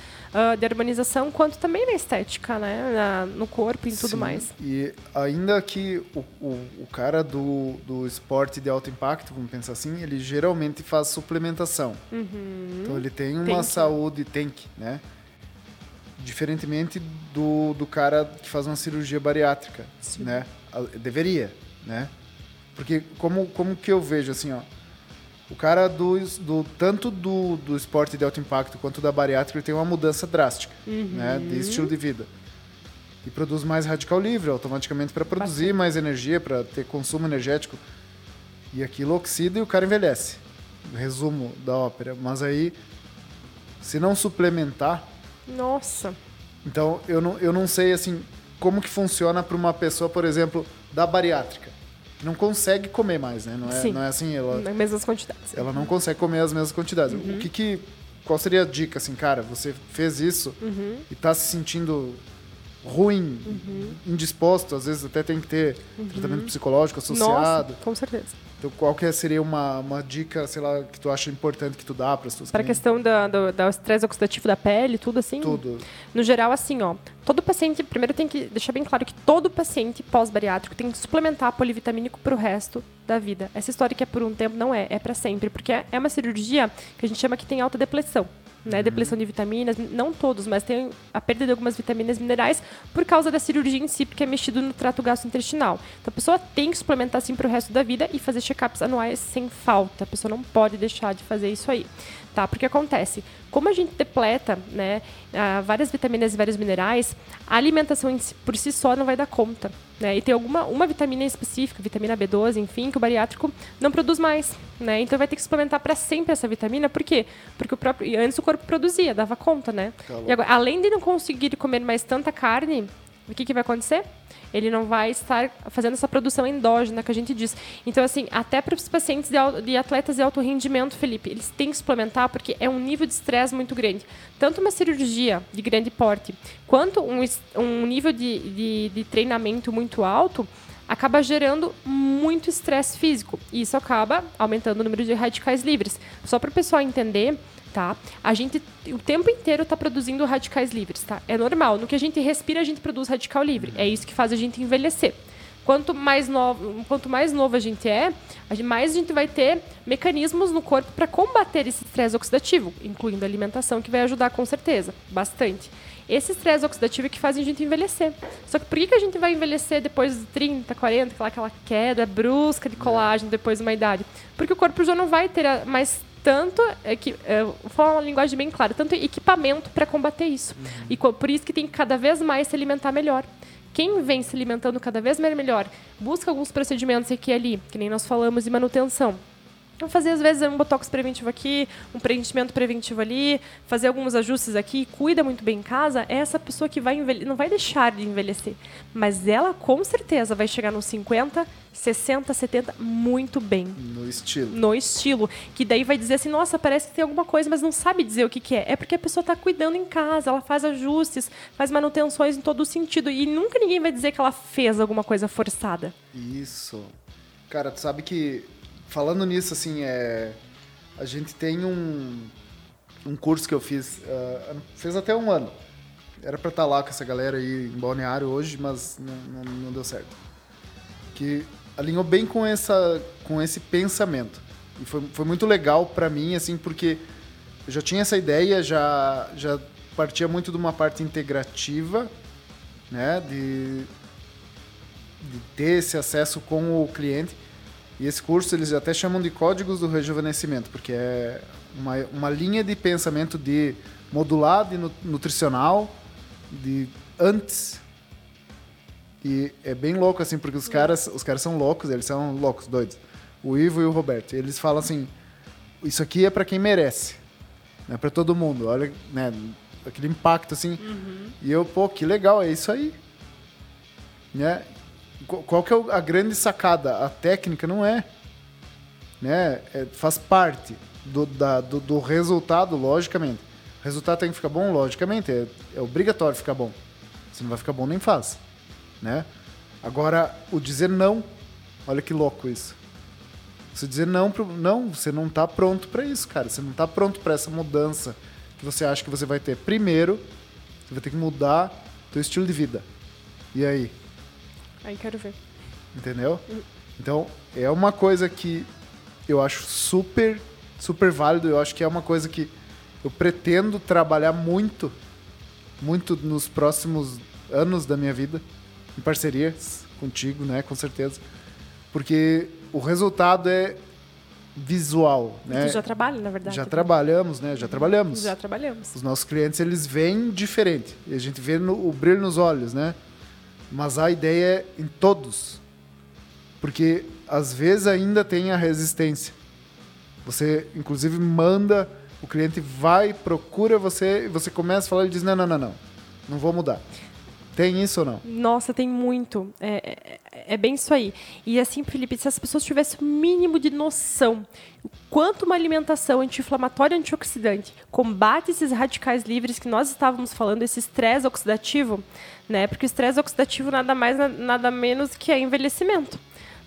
de harmonização, quanto também na estética, né? No corpo e tudo mais. E ainda que o cara do esporte de alto impacto, vamos pensar assim, ele geralmente faz suplementação. Então ele tem saúde, né? Diferentemente do cara que faz uma cirurgia bariátrica, né? Deveria, né? Porque como que eu vejo, assim, ó, o cara do esporte de alto impacto quanto da bariátrica, ele tem uma mudança drástica, né, de estilo de vida. E produz mais radical livre automaticamente para produzir mais energia, para ter consumo energético. E aquilo oxida e o cara envelhece. Resumo da ópera. Mas aí, se não suplementar... Nossa! Então, eu não sei, assim, como que funciona para uma pessoa, por exemplo, da bariátrica. Não consegue comer mais, né? Não é assim, ela... Nas mesmas quantidades. Ela não consegue comer as mesmas quantidades. Qual seria a dica, assim, cara? Você fez isso e tá se sentindo ruim, indisposto, às vezes até tem que ter tratamento psicológico associado. Nossa, com certeza. Então, qual que seria uma dica, sei lá, que tu acha importante que tu dá para as pessoas? Para a questão do estresse oxidativo da pele, tudo assim? Tudo. No geral, assim, ó, todo paciente, primeiro tem que deixar bem claro que todo paciente pós-bariátrico tem que suplementar polivitamínico para o resto da vida. Essa história que é por um tempo não é para sempre, porque é uma cirurgia que a gente chama que tem alta depleção. Né, depleção de vitaminas, não todos, mas tem a perda de algumas vitaminas e minerais por causa da cirurgia em si, porque é mexido no trato gastrointestinal. Então a pessoa tem que suplementar assim para o resto da vida e fazer check-ups anuais sem falta. A pessoa não pode deixar de fazer isso aí, tá? Porque acontece, como a gente depleta, né, várias vitaminas e vários minerais, a alimentação por si só não vai dar conta, né? E tem uma vitamina específica, vitamina B12, enfim, que o bariátrico não produz mais, né? Então vai ter que suplementar para sempre essa vitamina. Por quê? Porque antes o corpo produzia, dava conta, né? E agora, além de não conseguir comer mais tanta carne, o que vai acontecer? Ele não vai estar fazendo essa produção endógena que a gente diz. Então, assim, até para os pacientes de atletas de alto rendimento, Felipe, eles têm que suplementar porque é um nível de estresse muito grande. Tanto uma cirurgia de grande porte, quanto um nível de treinamento muito alto, acaba gerando muito estresse físico. E isso acaba aumentando o número de radicais livres. Só para o pessoal entender... Tá? A gente o tempo inteiro está produzindo radicais livres, tá? É normal, no que a gente respira a gente produz radical livre, é isso que faz a gente envelhecer. Quanto mais novo a gente é, mais a gente vai ter mecanismos no corpo para combater esse estresse oxidativo, incluindo a alimentação, que vai ajudar com certeza, bastante. Esse estresse oxidativo é que faz a gente envelhecer. Só que por que a gente vai envelhecer depois de 30, 40, aquela queda brusca de colágeno depois de uma idade? Porque o corpo já não vai ter mais tanto, vou falar uma linguagem bem clara, tanto equipamento para combater isso. E por isso que tem que cada vez mais se alimentar melhor. Quem vem se alimentando cada vez melhor, busca alguns procedimentos aqui e ali, que nem nós falamos, de manutenção. Então, fazer, às vezes, um botox preventivo aqui, um preenchimento preventivo ali, fazer alguns ajustes aqui, cuida muito bem em casa, é essa pessoa que vai envelhecer, não vai deixar de envelhecer. Mas ela, com certeza, vai chegar nos 50, 60, 70, muito bem. No estilo. No estilo. Que daí vai dizer assim, nossa, parece que tem alguma coisa, mas não sabe dizer o que é. É porque a pessoa está cuidando em casa, ela faz ajustes, faz manutenções em todo sentido. E nunca ninguém vai dizer que ela fez alguma coisa forçada. Isso. Cara, tu sabe que... Falando nisso, assim, a gente tem um curso que eu fiz, fez até um ano. Era pra estar lá com essa galera aí em Balneário hoje, mas não deu certo. Que alinhou bem com esse pensamento. E foi muito legal pra mim, assim, porque eu já tinha essa ideia, já partia muito de uma parte integrativa, né, de ter esse acesso com o cliente. E esse curso eles até chamam de Códigos do Rejuvenescimento, porque é uma linha de pensamento de modular, de nutricional, de antes. E é bem louco, assim, porque os caras são loucos, eles são loucos, doidos. O Ivo e o Roberto, eles falam assim, isso aqui é para quem merece, não é para todo mundo. Olha, né, aquele impacto, assim. Uhum. E eu, pô, que legal, é isso aí. Né? Qual que é a grande sacada? A técnica não é. Né? Faz parte do resultado, logicamente. O resultado tem que ficar bom, logicamente. É obrigatório ficar bom. Se não vai ficar bom, nem faz. Né? Agora, o dizer não. Olha que louco isso. Se dizer não, não, você não está pronto para isso, cara. Você não está pronto para essa mudança que você acha que você vai ter. Primeiro, você vai ter que mudar o seu estilo de vida. E aí? Aí quero ver. Entendeu? Então, é uma coisa que eu acho super, super válido. Eu acho que é uma coisa que eu pretendo trabalhar muito, muito nos próximos anos da minha vida, em parcerias contigo, né? Com certeza. Porque o resultado é visual, né? Tu já trabalha, na verdade. Já trabalhamos. Os nossos clientes, eles veem diferente. E a gente vê o brilho nos olhos, né? Mas a ideia é em todos. Porque, às vezes, ainda tem a resistência. Você, inclusive, manda, o cliente vai, procura você, e você começa a falar e diz, não vou mudar. Tem isso ou não? Nossa, tem muito. É bem isso aí. E assim, Felipe, se as pessoas tivessem o mínimo de noção o quanto uma alimentação anti-inflamatória e antioxidante combate esses radicais livres que nós estávamos falando, esse estresse oxidativo, né? Porque o estresse oxidativo nada mais, nada menos que é envelhecimento.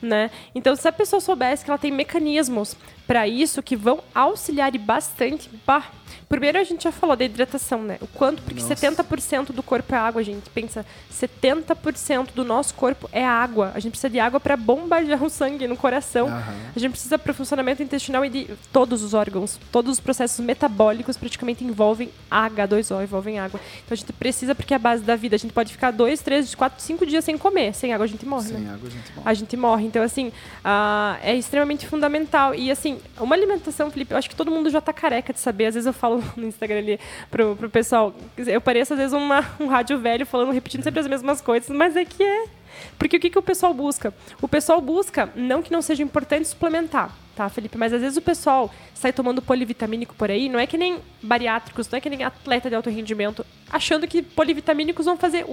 Né? Então, se a pessoa soubesse que ela tem mecanismos para isso que vão auxiliar e bastante. Bah, primeiro a gente já falou da hidratação, né? O quanto, porque nossa. 70% do corpo é água, gente. Pensa, 70% do nosso corpo é água. A gente precisa de água para bombardear o sangue no coração. Uhum. A gente precisa para o funcionamento intestinal e de todos os órgãos. Todos os processos metabólicos praticamente envolvem H2O, envolvem água. Então a gente precisa, porque é a base da vida. A gente pode ficar 2, 3, 4, 5 dias sem comer. Sem água a gente morre, né? Sem água a gente morre. A gente morre. Então, assim, é extremamente fundamental. E, assim, uma alimentação, Felipe, eu acho que todo mundo já tá careca de saber. Às vezes eu falo no Instagram ali pro pessoal. Eu pareço, às vezes, um rádio velho falando, repetindo sempre as mesmas coisas. Mas é que é. Porque o que o pessoal busca? O pessoal busca, não que não seja importante suplementar, tá, Felipe? Mas, às vezes, o pessoal sai tomando polivitamínico por aí. Não é que nem bariátricos, não é que nem atleta de alto rendimento. Achando que polivitamínicos vão fazer...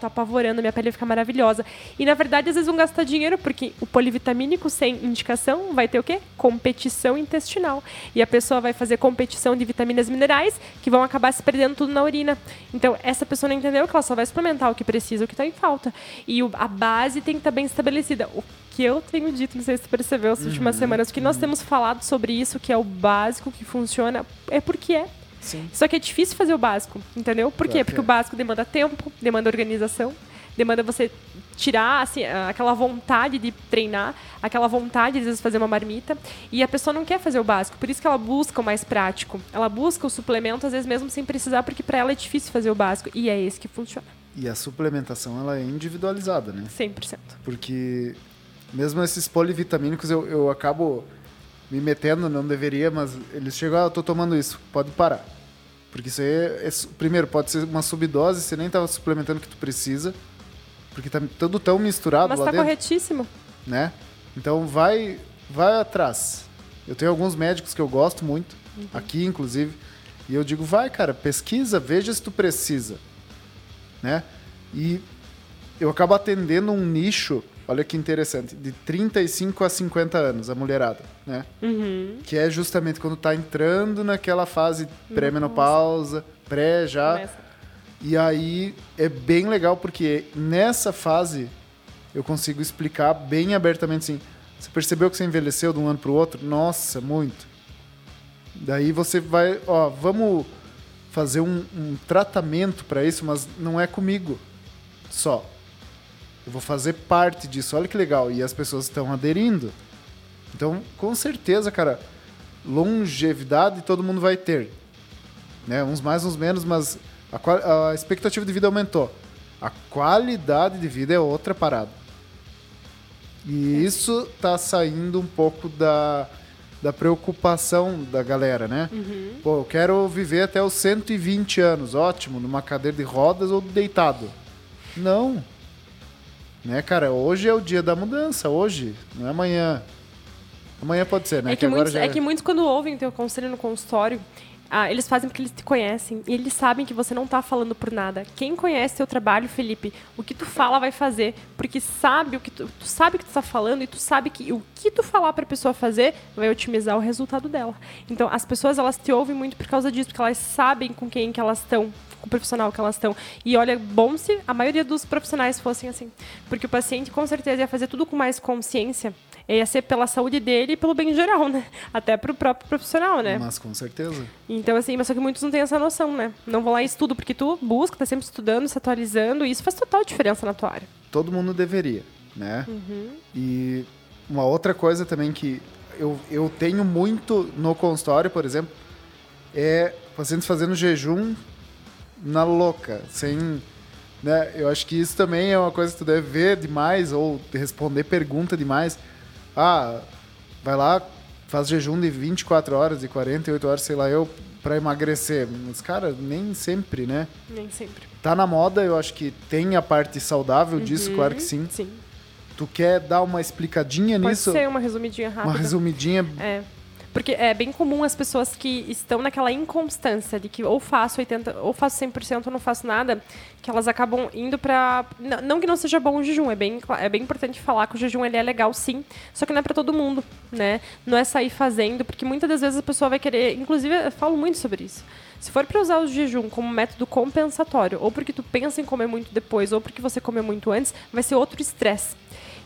tá apavorando, minha pele vai ficar maravilhosa. E, na verdade, às vezes vão gastar dinheiro, porque o polivitamínico sem indicação vai ter o quê? Competição intestinal. E a pessoa vai fazer competição de vitaminas e minerais, que vão acabar se perdendo tudo na urina. Então, essa pessoa não entendeu que ela só vai suplementar o que precisa, o que está em falta. E a base tem que estar bem estabelecida. O que eu tenho dito, não sei se você percebeu nas últimas semanas, que nós temos falado sobre isso, que é o básico, que funciona, é porque é. Sim. Só que é difícil fazer o básico, entendeu? Por quê? Porque o básico demanda tempo, demanda organização, demanda você tirar assim, aquela vontade de treinar, aquela vontade de, às vezes, fazer uma marmita. E a pessoa não quer fazer o básico, por isso que ela busca o mais prático. Ela busca o suplemento, às vezes, mesmo sem precisar, porque para ela é difícil fazer o básico. E é esse que funciona. E a suplementação, ela é individualizada, né? 100%. Porque mesmo esses polivitamínicos, eu acabo... me metendo, não deveria, mas eles chegam, eu tô tomando isso, pode parar. Porque isso aí, primeiro, pode ser uma subdose, você nem tava suplementando o que tu precisa, Porque tá tudo tão misturado lá dentro. Mas tá corretíssimo. Né? Então vai atrás. Eu tenho alguns médicos que eu gosto muito, aqui inclusive, e eu digo, vai, cara, pesquisa, veja se tu precisa. Né? E eu acabo atendendo um nicho, olha que interessante, de 35 a 50 anos, a mulherada, né? Que é justamente quando tá entrando naquela fase pré-menopausa, pré já. Começa. E aí é bem legal porque nessa fase eu consigo explicar bem abertamente assim, você percebeu que você envelheceu de um ano pro outro? Nossa, muito. Daí você vai, ó, vamos fazer um tratamento para isso, mas não é comigo só. Eu vou fazer parte disso, olha que legal. E as pessoas estão aderindo. Então, com certeza, cara, longevidade todo mundo vai ter. Né? Uns mais, uns menos, mas a expectativa de vida aumentou. A qualidade de vida é outra parada. E isso tá saindo um pouco da preocupação da galera, né? Pô, eu quero viver até os 120 anos, ótimo, numa cadeira de rodas ou deitado. Não. Né, cara, hoje é o dia da mudança, hoje, não é amanhã. Amanhã pode ser, né? É que, agora muitos, já... é que muitos, quando ouvem o teu conselho no consultório, eles fazem porque eles te conhecem e eles sabem que você não tá falando por nada. Quem conhece teu trabalho, Felipe, o que tu fala vai fazer, porque sabe o que tu sabe que tu tá falando e tu sabe que o que tu falar pra pessoa fazer vai otimizar o resultado dela. Então, as pessoas, elas te ouvem muito por causa disso, porque elas sabem com quem que elas estão, com o profissional que elas estão. E olha, bom se a maioria dos profissionais fossem assim, porque o paciente com certeza ia fazer tudo com mais consciência. Ia ser pela saúde dele e pelo bem geral, né? Até pro próprio profissional, né? Mas com certeza. Então, assim, mas só que muitos não têm essa noção, né? Não vão lá e estudam, porque tu busca, tá sempre estudando, se atualizando, e isso faz total diferença na tua área. Todo mundo deveria, né? E uma outra coisa também que eu tenho muito no consultório, por exemplo, é pacientes fazendo jejum na louca, sem... Né? Eu acho que isso também é uma coisa que tu deve ver demais ou responder pergunta demais. Ah, vai lá, faz jejum de 24 horas, de 48 horas, sei lá eu, pra emagrecer. Mas, cara, nem sempre, né? Nem sempre. Tá na moda, eu acho que tem a parte saudável disso, claro que sim. Sim. Tu quer dar uma explicadinha nisso? Pode ser uma resumidinha rápida. Uma resumidinha... É. Porque é bem comum as pessoas que estão naquela inconstância de que ou faço 80%, ou faço 100% ou não faço nada, que elas acabam indo para... Não que não seja bom o jejum, é bem importante falar que o jejum ele é legal sim, só que não é para todo mundo, né? Não é sair fazendo, porque muitas das vezes a pessoa vai querer... Inclusive, eu falo muito sobre isso. Se for para usar o jejum como método compensatório, ou porque tu pensa em comer muito depois, ou porque você comeu muito antes, vai ser outro estresse.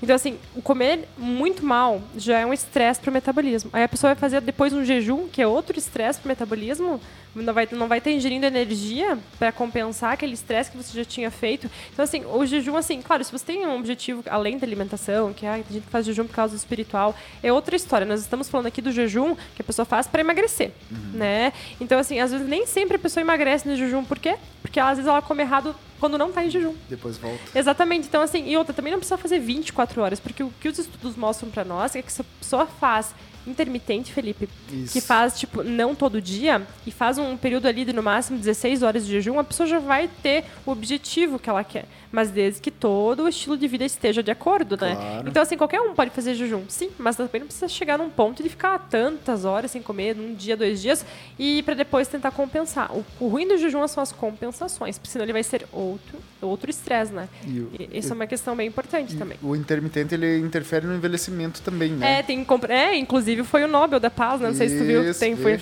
Então, assim, o comer muito mal já é um estresse para o metabolismo. Aí a pessoa vai fazer depois um jejum, que é outro estresse para o metabolismo, não vai estar ingerindo energia para compensar aquele estresse que você já tinha feito. Então, assim, o jejum, assim, claro, se você tem um objetivo além da alimentação, que a gente faz jejum por causa do espiritual, é outra história. Nós estamos falando aqui do jejum que a pessoa faz para emagrecer, né? Então, assim, às vezes nem sempre a pessoa emagrece no jejum. Por quê? Porque às vezes ela come errado quando não está em jejum. Depois volta. Exatamente. Então, assim, e outra, também não precisa fazer 24 horas, porque o que os estudos mostram para nós é que se a pessoa faz intermitente, Felipe, isso, que faz, tipo, não todo dia, e faz um período ali de, no máximo, 16 horas de jejum, a pessoa já vai ter o objetivo que ela quer. Mas desde que todo o estilo de vida esteja de acordo, né? Claro. Então, assim, qualquer um pode fazer jejum, sim, mas também não precisa chegar num ponto de ficar tantas horas sem comer, um dia, 2 dias, e para depois tentar compensar. O ruim do jejum são as compensações, porque senão ele vai ser outro estresse, né? Isso é uma questão bem importante também. O intermitente, ele interfere no envelhecimento também, né? Inclusive, foi o Nobel da Paz, né? Não sei se tu viu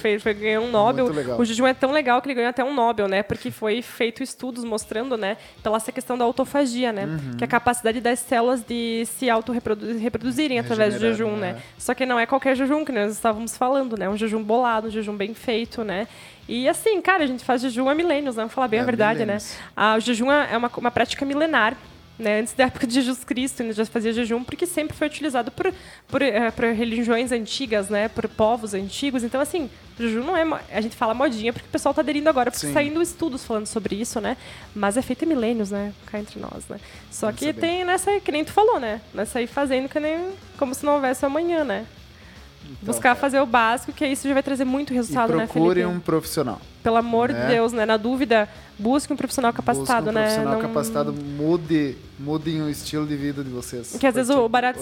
que foi ganhou um Nobel. O jejum é tão legal que ele ganhou até um Nobel, né? Porque foi feito estudos mostrando, né? Pela essa questão da autofagia, né? Que é a capacidade das células de se auto-reproduzirem através do jejum, né? Só que não é qualquer jejum que nós estávamos falando, né? Um jejum bolado, um jejum bem feito, né? E assim, cara, a gente faz jejum há milênios, né? Vamos falar bem a verdade, milênios, né? O jejum é uma prática milenar. Né, antes da época de Jesus Cristo, ele já fazia jejum, porque sempre foi utilizado por religiões antigas, né, por povos antigos. Então, assim, jejum não é... A gente fala modinha porque o pessoal está aderindo agora, porque saindo estudos falando sobre isso, né? Mas é feito em milênios, né? Cá entre nós, né? Só tem que saber. Tem nessa aí, que nem tu falou, né? Nessa aí fazendo que nem como se não houvesse amanhã, né? Buscar fazer o básico, que isso já vai trazer muito resultado, né, Felipe? Procure um profissional. Pelo amor de Deus, né? Na dúvida, busque um profissional capacitado, né? Profissional capacitado, mudem o estilo de vida de vocês. Porque às vezes o barato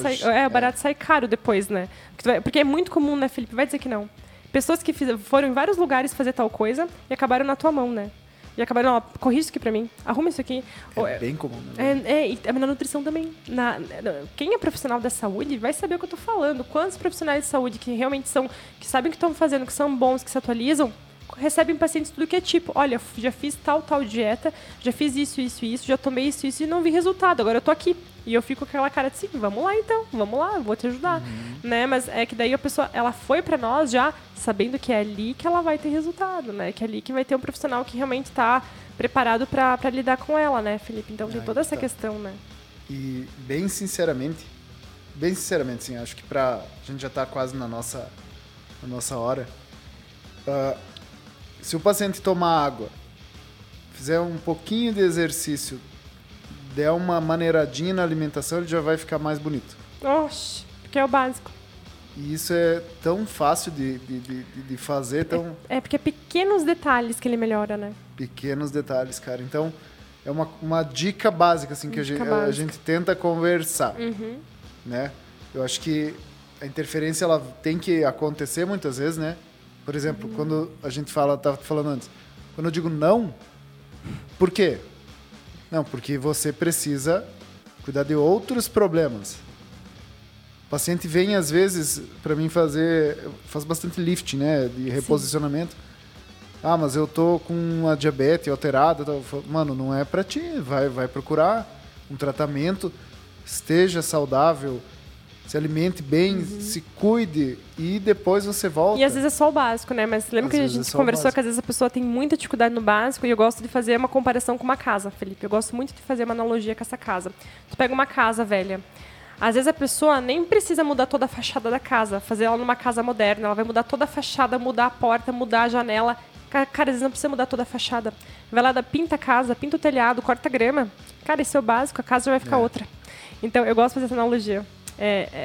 sai caro depois, né? Porque é muito comum, né, Felipe? Vai dizer que não. Pessoas que foram em vários lugares fazer tal coisa e acabaram na tua mão, né? E acabaram, ó, corrige isso aqui pra mim, arruma isso aqui. É bem comum, né? É na nutrição também. Quem é profissional da saúde vai saber o que eu tô falando. Quantos profissionais de saúde que realmente que sabem o que estão fazendo, que são bons, que se atualizam, recebem pacientes tudo que é tipo. Olha, já fiz tal dieta, já fiz isso, já tomei isso e não vi resultado. Agora eu tô aqui. E eu fico com aquela cara de assim, vamos lá, eu vou te ajudar. Né? Mas é que daí a pessoa, ela foi pra nós já sabendo que é ali que ela vai ter resultado, né? Que é ali que vai ter um profissional que realmente tá preparado pra lidar com ela, né, Felipe? Então tem toda essa questão, né? E bem sinceramente, sim, acho que a gente já tá quase na nossa hora. Se o paciente tomar água, fizer um pouquinho de exercício, der uma maneiradinha na alimentação, ele já vai ficar mais bonito. Oxe, porque é o básico. E isso é tão fácil de fazer, tão... Porque é pequenos detalhes que ele melhora, né? Pequenos detalhes, cara. Então, é uma dica básica, assim, que a gente tenta conversar, né? Eu acho que a interferência, ela tem que acontecer muitas vezes, né? Por exemplo, quando a gente fala, estava falando antes, quando eu digo não, por quê? Não, porque você precisa cuidar de outros problemas. O paciente vem, às vezes, para mim faz bastante lift, né, de reposicionamento. Sim. Ah, mas eu tô com uma diabetes alterada. Mano, não é para ti, vai procurar um tratamento, esteja saudável, se alimente bem, se cuide e depois você volta. E às vezes é só o básico, né? Mas lembra que a gente conversou que às vezes a pessoa tem muita dificuldade no básico e eu gosto de fazer uma comparação com uma casa, Felipe. Eu gosto muito de fazer uma analogia com essa casa. Tu pega uma casa velha. Às vezes a pessoa nem precisa mudar toda a fachada da casa, fazer ela numa casa moderna. Ela vai mudar toda a fachada, mudar a porta, mudar a janela. Cara, às vezes não precisa mudar toda a fachada. Vai lá, pinta a casa, pinta o telhado, corta a grama. Cara, esse é o básico, a casa já vai ficar outra. Então, eu gosto de fazer essa analogia.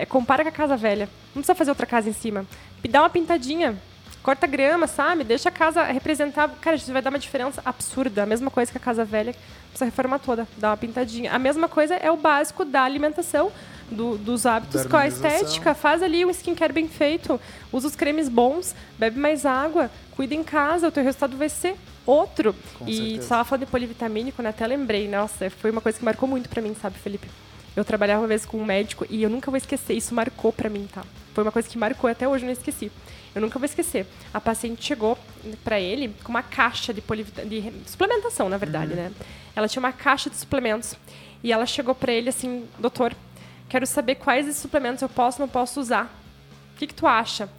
Compara com a casa velha. Não precisa fazer outra casa em cima. Dá uma pintadinha. Corta grama, sabe? Deixa a casa representar. Cara, isso vai dar uma diferença absurda. A mesma coisa que a casa velha. Precisa reformar toda. Dá uma pintadinha. A mesma coisa é o básico da alimentação, dos hábitos com a estética. Faz ali um skincare bem feito. Usa os cremes bons. Bebe mais água. Cuida em casa. O teu resultado vai ser outro. E estava falando de polivitamínico, né? Até lembrei. Nossa, foi uma coisa que marcou muito pra mim, sabe, Felipe? Eu trabalhava uma vez com um médico e eu nunca vou esquecer. Isso marcou pra mim, tá? Foi uma coisa que marcou, até hoje eu não esqueci. Eu nunca vou esquecer. A paciente chegou pra ele com uma caixa de suplementação, na verdade, né? Ela tinha uma caixa de suplementos. E ela chegou pra ele assim, doutor, quero saber quais esses suplementos eu posso ou não posso usar. O que tu acha?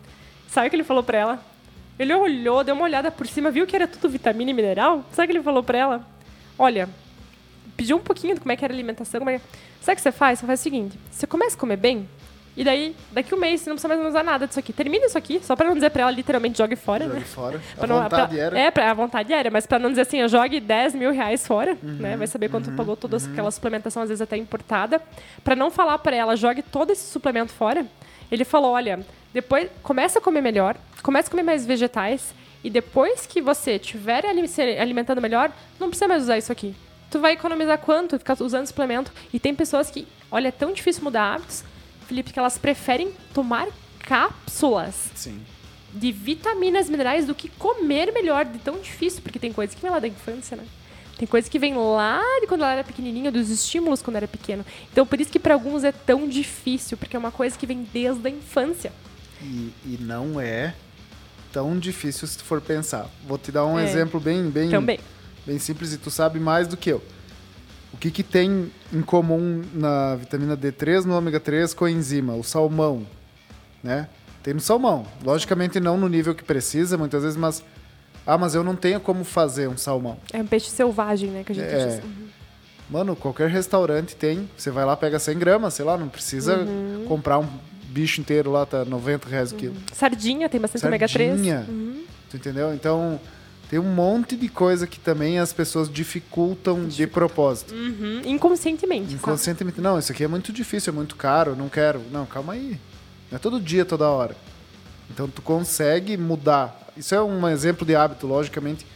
Sabe o que ele falou pra ela? Ele olhou, deu uma olhada por cima, viu que era tudo vitamina e mineral? Sabe o que ele falou pra ela? Olha... Pediu um pouquinho de como é que era a alimentação. Sabe o que você faz? Você faz o seguinte. Você começa a comer bem. E daí, daqui um mês, você não precisa mais usar nada disso aqui. Termina isso aqui. Só pra não dizer pra ela, literalmente, jogue fora. Jogue fora. A vontade era. A vontade era. Mas pra não dizer assim, eu jogue R$10 mil fora. Né? Vai saber quanto pagou toda aquela suplementação, às vezes até importada. Pra não falar pra ela, jogue todo esse suplemento fora. Ele falou, olha, depois começa a comer melhor. Começa a comer mais vegetais. E depois que você estiver se alimentando melhor, não precisa mais usar isso aqui. Tu vai economizar quanto? Ficar usando suplemento. E tem pessoas que, olha, é tão difícil mudar hábitos, Felipe, que elas preferem tomar cápsulas de vitaminas, minerais, do que comer melhor, de tão difícil. Porque tem coisa que vem lá da infância, né? Tem coisa que vem lá de quando ela era pequenininha, dos estímulos quando era pequeno. Então, por isso que para alguns é tão difícil, porque é uma coisa que vem desde a infância. E não é tão difícil se tu for pensar. Vou te dar um exemplo bem... Bem simples, e tu sabe mais do que eu. O que tem em comum na vitamina D3, no ômega 3, com a enzima? O salmão, né? Tem no salmão. Logicamente não no nível que precisa, muitas vezes, mas... Ah, mas eu não tenho como fazer um salmão. É um peixe selvagem, né? Que a gente diz. Mano, qualquer restaurante tem. Você vai lá, pega 100 gramas, sei lá, não precisa comprar um bicho inteiro lá, tá R$90 o quilo. Sardinha, tem bastante ômega 3. Sardinha, tu entendeu? Então... Tem um monte de coisa que também as pessoas dificultam de propósito. Inconscientemente. Não, isso aqui é muito difícil, é muito caro, não quero. Não, calma aí. Não é todo dia, toda hora. Então, tu consegue mudar. Isso é um exemplo de hábito, logicamente.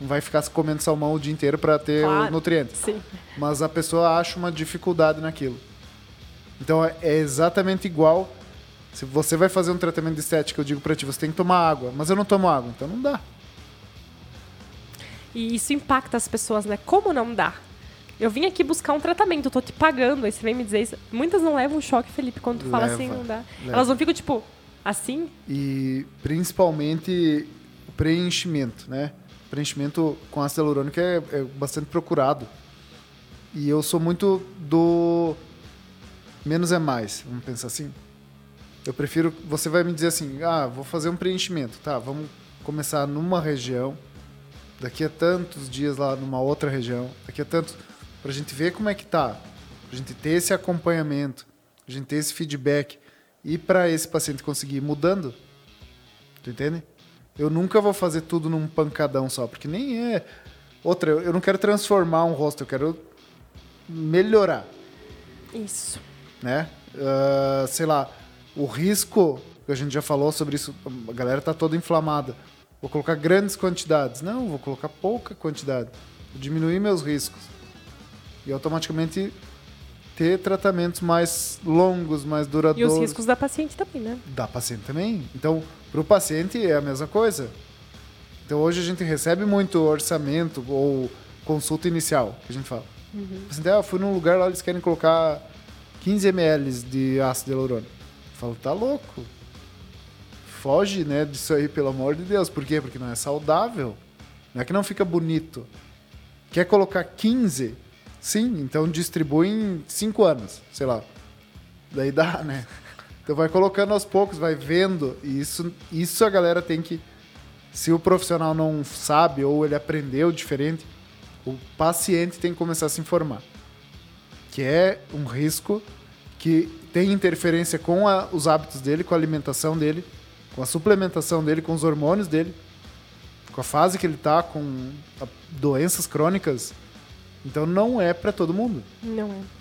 Não vai ficar se comendo salmão o dia inteiro para ter o nutriente. Sim. Mas a pessoa acha uma dificuldade naquilo. Então, é exatamente igual. Se você vai fazer um tratamento de estética, eu digo para ti, você tem que tomar água. Mas eu não tomo água, então não dá. E isso impacta as pessoas, né? Como não dá? Eu vim aqui buscar um tratamento, eu tô te pagando. Aí você vem me dizer isso. Muitas não levam um choque, Felipe, quando tu fala assim, não dá. Leva. Elas não ficam, tipo, assim? E principalmente o preenchimento, né? Preenchimento com ácido hialurônico é bastante procurado. E eu sou muito do... menos é mais, vamos pensar assim. Eu prefiro... Você vai me dizer assim, vou fazer um preenchimento. Tá, vamos começar numa região. Daqui a tantos dias lá numa outra região. Daqui a tantos... Pra gente ver como é que tá. Pra gente ter esse acompanhamento. Pra gente ter esse feedback. E pra esse paciente conseguir ir mudando. Tu entende? Eu nunca vou fazer tudo num pancadão só, porque nem é... Outra, eu não quero transformar um rosto, eu quero melhorar. Isso. Né? Sei lá, o risco, a gente já falou sobre isso, a galera tá toda inflamada. Vou colocar grandes quantidades. Não, vou colocar pouca quantidade. Vou diminuir meus riscos. E automaticamente ter tratamentos mais longos, mais duradouros. E os riscos da paciente também, né? Da paciente também. Então... Para o paciente é a mesma coisa. Então hoje a gente recebe muito orçamento ou consulta inicial, que a gente fala. Uhum. O paciente, fui num lugar lá, eles querem colocar 15 ml de ácido hialurônico. Eu falo, tá louco. Foge, né, disso aí, pelo amor de Deus. Por quê? Porque não é saudável. Não é que não fica bonito. Quer colocar 15? Sim, então distribui em 5 anos, sei lá. Daí dá, né? Então vai colocando aos poucos, vai vendo. E isso a galera tem que... Se o profissional não sabe ou ele aprendeu diferente, o paciente tem que começar a se informar. Que é um risco que tem interferência com os hábitos dele, com a alimentação dele, com a suplementação dele, com os hormônios dele, com a fase que ele está, com doenças crônicas. Então não é para todo mundo. Não é.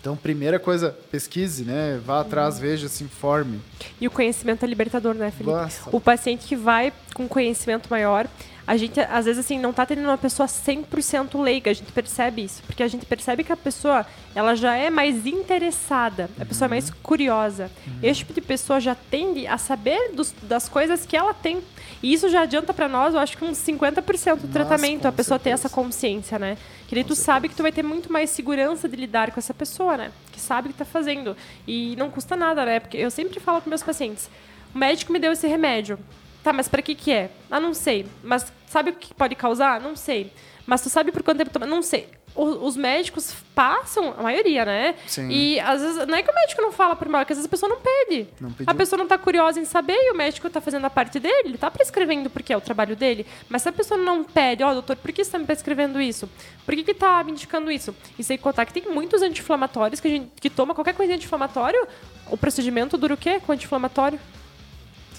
Então, primeira coisa, pesquise, né? Vá atrás, veja, se informe. E o conhecimento é libertador, né, Felipe? Nossa. O paciente que vai com conhecimento maior, a gente, às vezes, assim, não tá tendo uma pessoa 100% leiga, a gente percebe isso. Porque a gente percebe que a pessoa, ela já é mais interessada, a pessoa é mais curiosa. Esse tipo de pessoa já tende a saber das coisas que ela tem. E isso já adianta pra nós, eu acho que uns 50% do tratamento, a pessoa ter essa consciência, né? Que daí tu sabe que tu vai ter muito mais segurança de lidar com essa pessoa, né? Que sabe o que tá fazendo. E não custa nada, né? Porque eu sempre falo com meus pacientes, o médico me deu esse remédio. Tá, mas pra que é? Não sei. Mas sabe o que pode causar? Não sei. Mas tu sabe por quanto tempo tomar? Não sei. Os médicos passam, a maioria, né? Sim. E às vezes, não é que o médico não fala por mal, é que às vezes a pessoa não pede. A pessoa não tá curiosa em saber e o médico tá fazendo a parte dele, ele tá prescrevendo porque é o trabalho dele. Mas se a pessoa não pede, doutor, por que você tá me prescrevendo isso? Por que tá me indicando isso? E sem contar que tem muitos anti-inflamatórios que a gente que toma qualquer coisinha anti-inflamatório, o procedimento dura o quê com anti-inflamatório?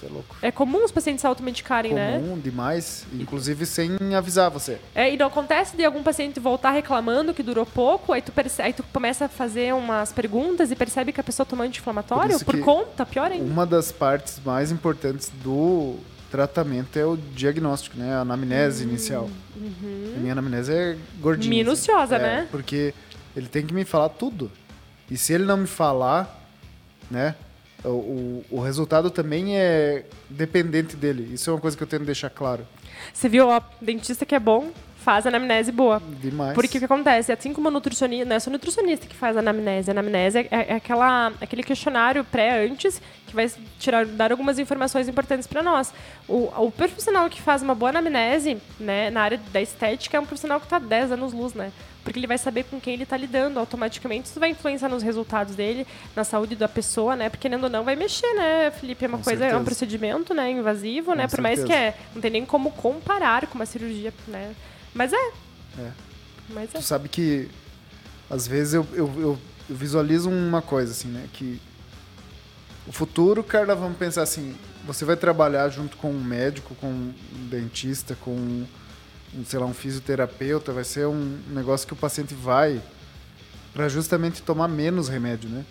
É louco. É comum os pacientes se automedicarem, né? É comum demais, inclusive sem avisar você. E não acontece de algum paciente voltar reclamando que durou pouco, aí tu começa a fazer umas perguntas e percebe que a pessoa tomou anti-inflamatório por conta, pior ainda. Uma das partes mais importantes do tratamento é o diagnóstico, né? A anamnese inicial. A minha anamnese é gordinha. Minuciosa, assim, né? Porque ele tem que me falar tudo. E se ele não me falar, né? O resultado também é dependente dele. Isso é uma coisa que eu tento deixar claro. Você viu, dentista que é bom, faz anamnese boa. Demais. Porque o que acontece? Assim como nutricionista, não é só nutricionista que faz anamnese. A anamnese é aquele questionário pré-antes que vai dar algumas informações importantes para nós. O profissional que faz uma boa anamnese, né, na área da estética, é um profissional que está 10 anos luz, né? Porque ele vai saber com quem ele está lidando automaticamente. Isso vai influenciar nos resultados dele, na saúde da pessoa, né? Porque, querendo ou não, vai mexer, né, Felipe? É uma coisa, é um procedimento, né, invasivo, né? Por mais que não tem nem como comparar com uma cirurgia, né? Mas Mas Tu sabe que, às vezes, eu visualizo uma coisa, assim, né? Que o futuro, Carla, vamos pensar assim, você vai trabalhar junto com um médico, com um dentista, com... sei lá, um fisioterapeuta, vai ser um negócio que o paciente vai para justamente tomar menos remédio, né?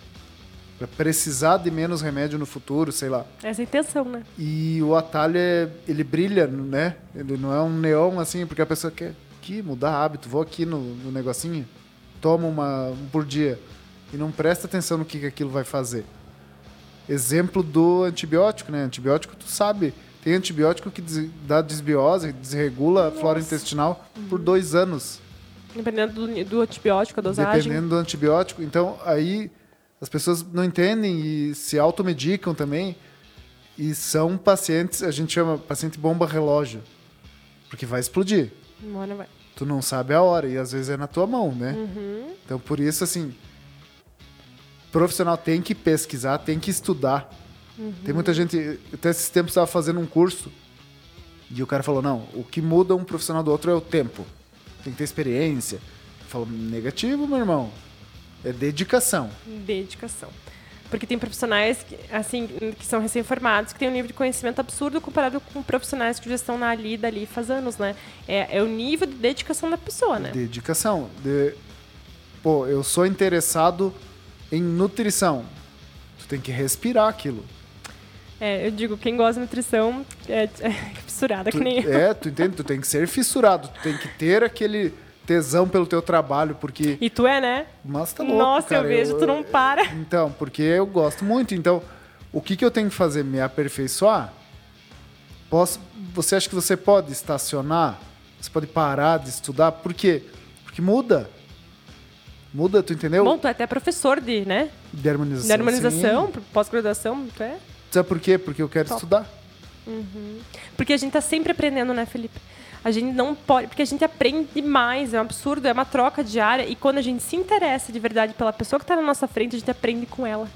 para precisar de menos remédio no futuro, sei lá. Essa é a intenção, né? E o atalho, ele brilha, né? Ele não é um neon, assim, porque a pessoa quer aqui mudar hábito, vou aqui no negocinho, toma um por dia e não presta atenção no que aquilo vai fazer. Exemplo do antibiótico, né? Antibiótico, tu sabe, tem antibiótico que dá desbiose, desregula a flora intestinal por 2 anos. Dependendo do antibiótico, a dosagem. Dependendo do antibiótico. Então, aí as pessoas não entendem e se automedicam também. E são pacientes, a gente chama paciente bomba relógio. Porque vai explodir. Uma hora vai. Tu não sabe a hora e às vezes é na tua mão, né? Uhum. Então, por isso, assim, profissional tem que pesquisar, tem que estudar. Uhum. Tem muita gente, até esses tempos estava fazendo um curso e o cara falou, não, o que muda um profissional do outro é o tempo. Tem que ter experiência. Eu falo, negativo, meu irmão. É dedicação. Dedicação. Porque tem profissionais que, assim, que são recém-formados, que têm um nível de conhecimento absurdo comparado com profissionais que já estão na ali e dali faz anos, né? É o nível de dedicação da pessoa, né? Dedicação. Pô, eu sou interessado em nutrição. Tu tem que respirar aquilo. É, eu digo, quem gosta de nutrição é fissurada que nem eu. É, tu entende? Tu tem que ser fissurado. Tu tem que ter aquele tesão pelo teu trabalho, porque... E tu é, né? Mas tá louco, nossa, cara. Eu vejo, tu não para. Então, porque eu gosto muito. Então, o que eu tenho que fazer? Me aperfeiçoar? Você acha que você pode estacionar? Você pode parar de estudar? Por quê? Porque muda. Muda, tu entendeu? Bom, tu é até professor de, né? De harmonização. De harmonização, sim. Pós-graduação, tu é... Sabe por quê? Porque eu quero estudar. Uhum. Porque a gente tá sempre aprendendo, né, Felipe? A gente não pode... Porque a gente aprende mais, é um absurdo, é uma troca diária. E quando a gente se interessa de verdade pela pessoa que tá na nossa frente, a gente aprende com ela.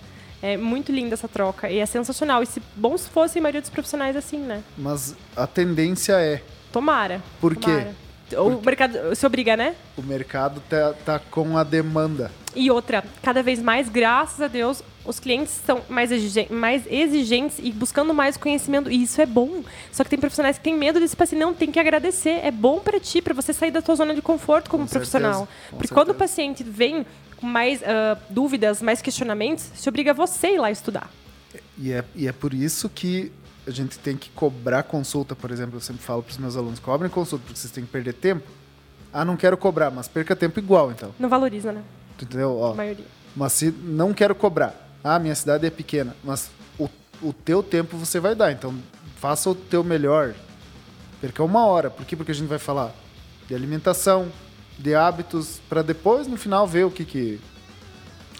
É muito linda essa troca e é sensacional. E se bons fossem a maioria dos profissionais assim, né? Mas a tendência é... Tomara. Por quê? O mercado se obriga, né? O mercado tá com a demanda. E outra, cada vez mais, graças a Deus, os clientes são mais exigentes e buscando mais conhecimento. E isso é bom. Só que tem profissionais que têm medo desse paciente. Não, tem que agradecer. É bom para ti, para você sair da tua zona de conforto como profissional. Porque quando o paciente vem com mais dúvidas, mais questionamentos, se obriga a você ir lá estudar. E é por isso que a gente tem que cobrar consulta, por exemplo. Eu sempre falo para os meus alunos, cobrem consulta, porque vocês têm que perder tempo. Ah, não quero cobrar, mas perca tempo igual, então. Não valoriza, né? Tu entendeu? Ó, a maioria. Mas se não quero cobrar, ah, minha cidade é pequena, mas o teu tempo você vai dar, então faça o teu melhor. Perca 1 hora. Por quê? Porque a gente vai falar de alimentação, de hábitos, para depois, no final, ver o que...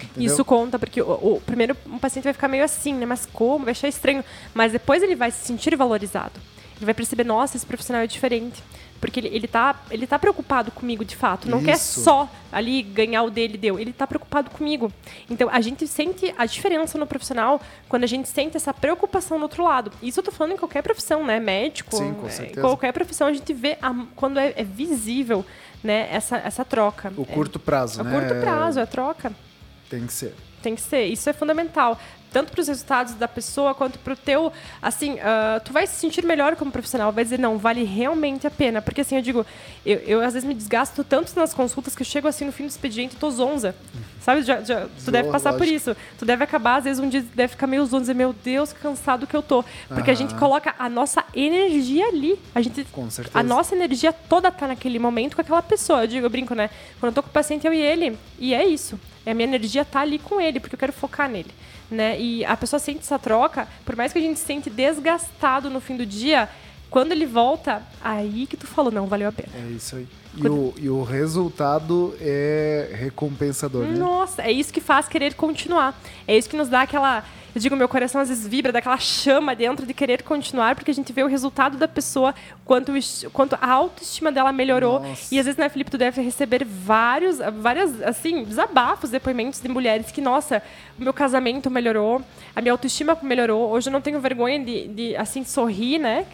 Entendeu? Isso conta, porque o primeiro um paciente vai ficar meio assim, né? Mas como? Vai achar estranho. Mas depois ele vai se sentir valorizado. Ele vai perceber, nossa, esse profissional é diferente. Porque ele tá preocupado comigo, de fato. Não quer só ali ganhar o dele, deu. Ele tá preocupado comigo. Então, a gente sente a diferença no profissional quando a gente sente essa preocupação do outro lado. Isso eu tô falando em qualquer profissão, né? Médico. Sim, com certeza. Qualquer profissão a gente vê quando é visível, né? Essa troca. O curto prazo, né? O curto prazo, é a troca. Tem que ser. Tem que ser. Isso é fundamental. Tanto para os resultados da pessoa, quanto para o teu... Assim, tu vai se sentir melhor como profissional. Vai dizer, não, vale realmente a pena. Porque assim, eu digo... Eu às vezes me desgasto tanto nas consultas que eu chego assim no fim do expediente e tô zonza. Sabe? Tu deve passar por isso. Tu deve acabar, às vezes um dia deve ficar meio zonza. Meu Deus, que cansado que eu tô. Porque a gente coloca a nossa energia ali. A gente, com certeza. A nossa energia toda tá naquele momento com aquela pessoa. Eu brinco, né? Quando eu tô com o paciente, eu e ele. E é isso. A minha energia tá ali com ele, porque eu quero focar nele. Né? E a pessoa sente essa troca, por mais que a gente se sente desgastado no fim do dia, quando ele volta, aí que tu falou, não, valeu a pena. É isso aí. E o resultado é recompensador, né? Nossa, é isso que faz querer continuar. É isso que nos dá aquela... Eu digo, meu coração às vezes vibra, daquela chama dentro de querer continuar, porque a gente vê o resultado da pessoa, quanto a autoestima dela melhorou. Nossa. E às vezes, né, Felipe, tu deve receber várias, assim, desabafos, depoimentos de mulheres que, nossa, o meu casamento melhorou, a minha autoestima melhorou, hoje eu não tenho vergonha de assim, sorrir, né?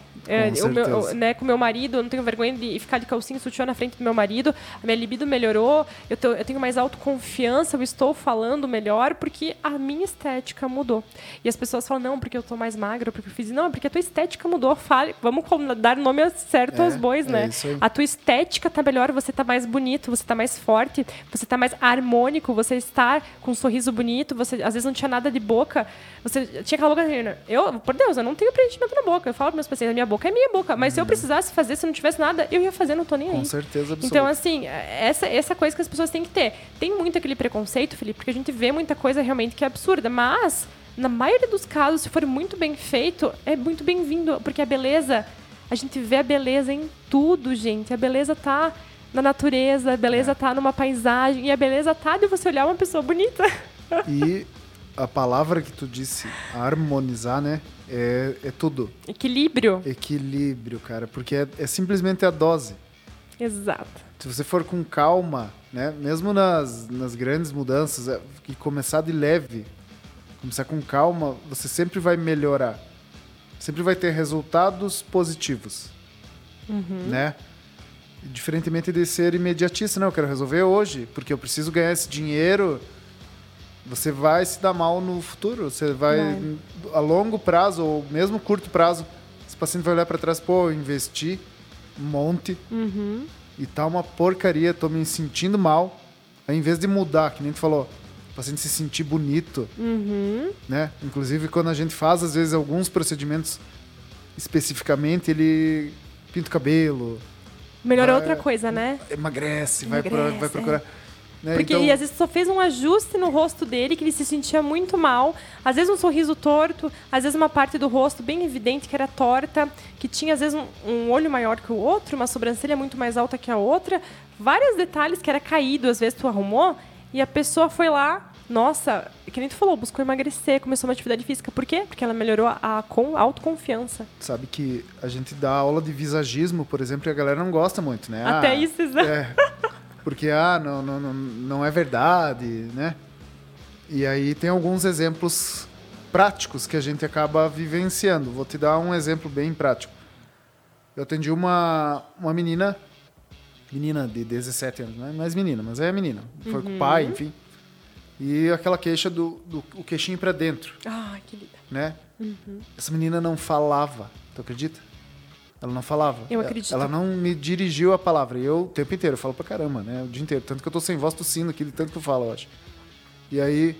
Com o meu marido, eu não tenho vergonha de ficar de calcinha e sutiã na frente relacionamento com meu marido, a minha libido melhorou, eu tenho mais autoconfiança, eu estou falando melhor porque a minha estética mudou. E as pessoas falam, não, porque eu estou mais magra, porque eu fiz... Não, é porque a tua estética mudou. Fale, vamos dar nome certo aos bois, né? A tua estética está melhor, você está mais bonito, você está mais forte, você está mais harmônico, você está com um sorriso bonito, você às vezes não tinha nada de boca, você tinha aquela boca... Eu, por Deus, eu não tenho preenchimento na boca. Eu falo para meus pacientes, a minha boca é minha boca, mas se eu precisasse fazer, se eu não tivesse nada, eu ia fazer, não tô nem aí. Com certeza absoluta. Então, assim, essa coisa que as pessoas têm que ter. Tem muito aquele preconceito, Felipe, porque a gente vê muita coisa realmente que é absurda, mas, na maioria dos casos, se for muito bem feito, é muito bem-vindo, porque a beleza, a gente vê a beleza em tudo, gente. A beleza tá na natureza, a beleza tá numa paisagem, e a beleza tá de você olhar uma pessoa bonita. E... a palavra que tu disse, harmonizar, né? É tudo. Equilíbrio. Equilíbrio, cara. Porque é simplesmente a dose. Exato. Se você for com calma, né? Mesmo nas grandes mudanças, e começar de leve, começar com calma, você sempre vai melhorar. Sempre vai ter resultados positivos. Uhum. Né? Diferentemente de ser imediatista. Não, eu quero resolver hoje, porque eu preciso ganhar esse dinheiro... Você vai se dar mal no futuro. Você vai, a longo prazo, ou mesmo curto prazo, esse paciente vai olhar para trás, pô, eu investi um monte e tá uma porcaria, tô me sentindo mal. Aí, em vez de mudar, que nem tu falou, o paciente se sentir bonito, né? Inclusive, quando a gente faz, às vezes, alguns procedimentos especificamente, ele pinta o cabelo. Melhora outra coisa, né? Emagrece vai procurar... Né? Porque então... às vezes só fez um ajuste no rosto dele, que ele se sentia muito mal. Às vezes um sorriso torto, às vezes uma parte do rosto bem evidente que era torta, que tinha às vezes um olho maior que o outro, uma sobrancelha muito mais alta que a outra. Vários detalhes que era caído, às vezes tu arrumou, e a pessoa foi lá, nossa, que nem tu falou, buscou emagrecer, começou uma atividade física. Por quê? Porque ela melhorou a autoconfiança. Sabe que a gente dá aula de visagismo, por exemplo, e a galera não gosta muito, né? Até isso, exato. Porque, não é verdade, né? E aí tem alguns exemplos práticos que a gente acaba vivenciando. Vou te dar um exemplo bem prático. Eu atendi uma menina de 17 anos, não é mais menina, mas é menina. Foi com o pai, enfim. E aquela queixa do queixinho pra dentro. Ah, que linda. Né? Uhum. Essa menina não falava, tu acredita? Ela não falava. Eu acredito. Ela não me dirigiu a palavra. E eu, o tempo inteiro, eu falo pra caramba, né? O dia inteiro. Tanto que eu tô sem voz, tossindo aqui, de tanto que eu falo, eu acho. E aí,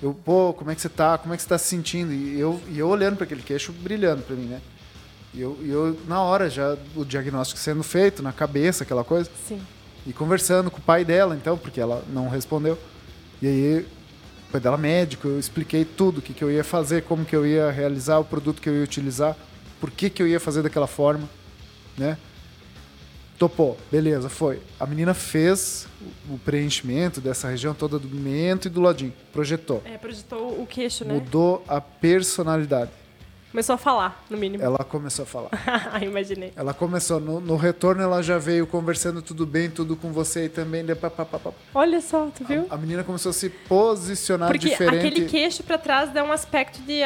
eu, pô, como é que você tá? Como é que você tá se sentindo? E eu olhando pra aquele queixo, brilhando pra mim, né? E eu na hora, já o diagnóstico sendo feito, na cabeça, aquela coisa. Sim. E conversando com o pai dela, então, porque ela não respondeu. E aí, o pai dela médico, eu expliquei tudo, o que eu ia fazer, como que eu ia realizar, o produto que eu ia utilizar. Por que eu ia fazer daquela forma, né? Topou, beleza, foi. A menina fez o preenchimento dessa região toda do mento e do ladinho. Projetou. Projetou o queixo, né? Mudou a personalidade. Começou a falar, no mínimo. Ela começou a falar. Imaginei. Ela começou. No retorno, ela já veio conversando tudo bem, tudo com você e também... Olha só, tu viu? A menina começou a se posicionar porque diferente. Porque aquele queixo pra trás dá um aspecto de...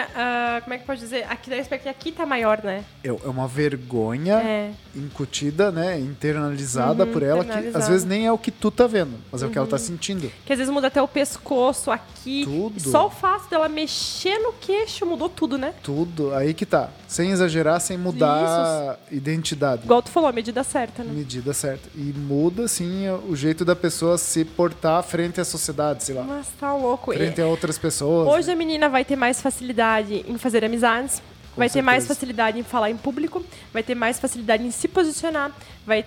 como é que pode dizer? Aqui dá um aspecto que aqui tá maior, né? É uma vergonha incutida, né? Internalizada por ela, que às vezes nem é o que tu tá vendo, mas é o que ela tá sentindo. Que às vezes muda até o pescoço, aqui. Tudo. Só o fato dela mexer no queixo mudou tudo, né? Tudo. Aí que tá. Sem exagerar, sem mudar a identidade. Igual tu falou, a medida certa, né? Medida certa. E muda, sim, o jeito da pessoa se portar frente à sociedade, sei lá. Mas tá louco. Frente a outras pessoas. Hoje a menina vai ter mais facilidade em fazer amizades. Vai ter mais facilidade em falar em público, vai ter mais facilidade em se posicionar, vai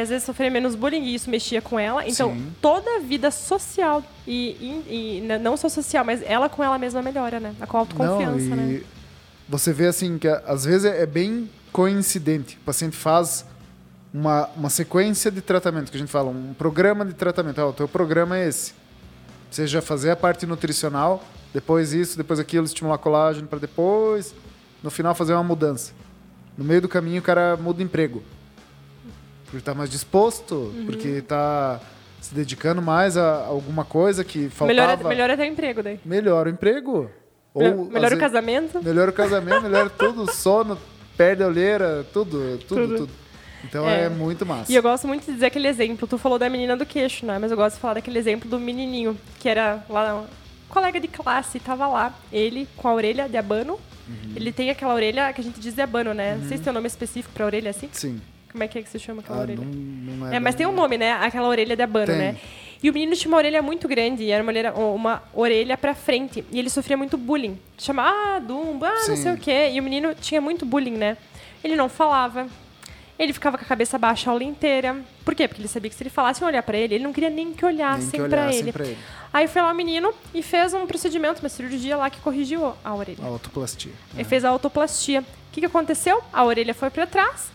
às vezes sofrer menos bullying e isso mexia com ela. Então, toda a vida social, e não só social, mas ela com ela mesma melhora, né? Com a autoconfiança, né? Você vê, assim, que às vezes é bem coincidente. O paciente faz uma sequência de tratamento, que a gente fala, um programa de tratamento. O teu programa é esse. Seja fazer a parte nutricional, depois isso, depois aquilo, estimular colágeno para depois, no final, fazer uma mudança. No meio do caminho, o cara muda o emprego. Porque tá mais disposto, porque tá se dedicando mais a alguma coisa que faltava. Melhora até o emprego, daí. Melhora o emprego. Melhora o casamento. Melhora tudo, sono, perde a olheira, tudo. Então é muito massa. E eu gosto muito de dizer aquele exemplo. Tu falou da menina do queixo, né? Mas eu gosto de falar daquele exemplo do menininho, que era lá, um colega de classe, tava lá, ele com a orelha de abano. Uhum. Ele tem aquela orelha que a gente diz de abano, né? Uhum. Não sei se tem um nome específico pra orelha assim. Sim. Como é que se chama aquela orelha? Não mas tem um nome, né? Aquela orelha de abano, tem, né? E o menino tinha uma orelha muito grande, e era uma orelha pra frente. E ele sofria muito bullying. Chamava, dumbo, não sei o quê. E o menino tinha muito bullying, né? Ele não falava. Ele ficava com a cabeça baixa a aula inteira. Por quê? Porque ele sabia que se ele falasse olhar pra ele, ele não queria nem que olhassem pra ele. Aí foi lá o menino e fez um procedimento, uma cirurgia lá que corrigiu a orelha. A autoplastia. Ele fez a autoplastia. O que aconteceu? A orelha foi pra trás,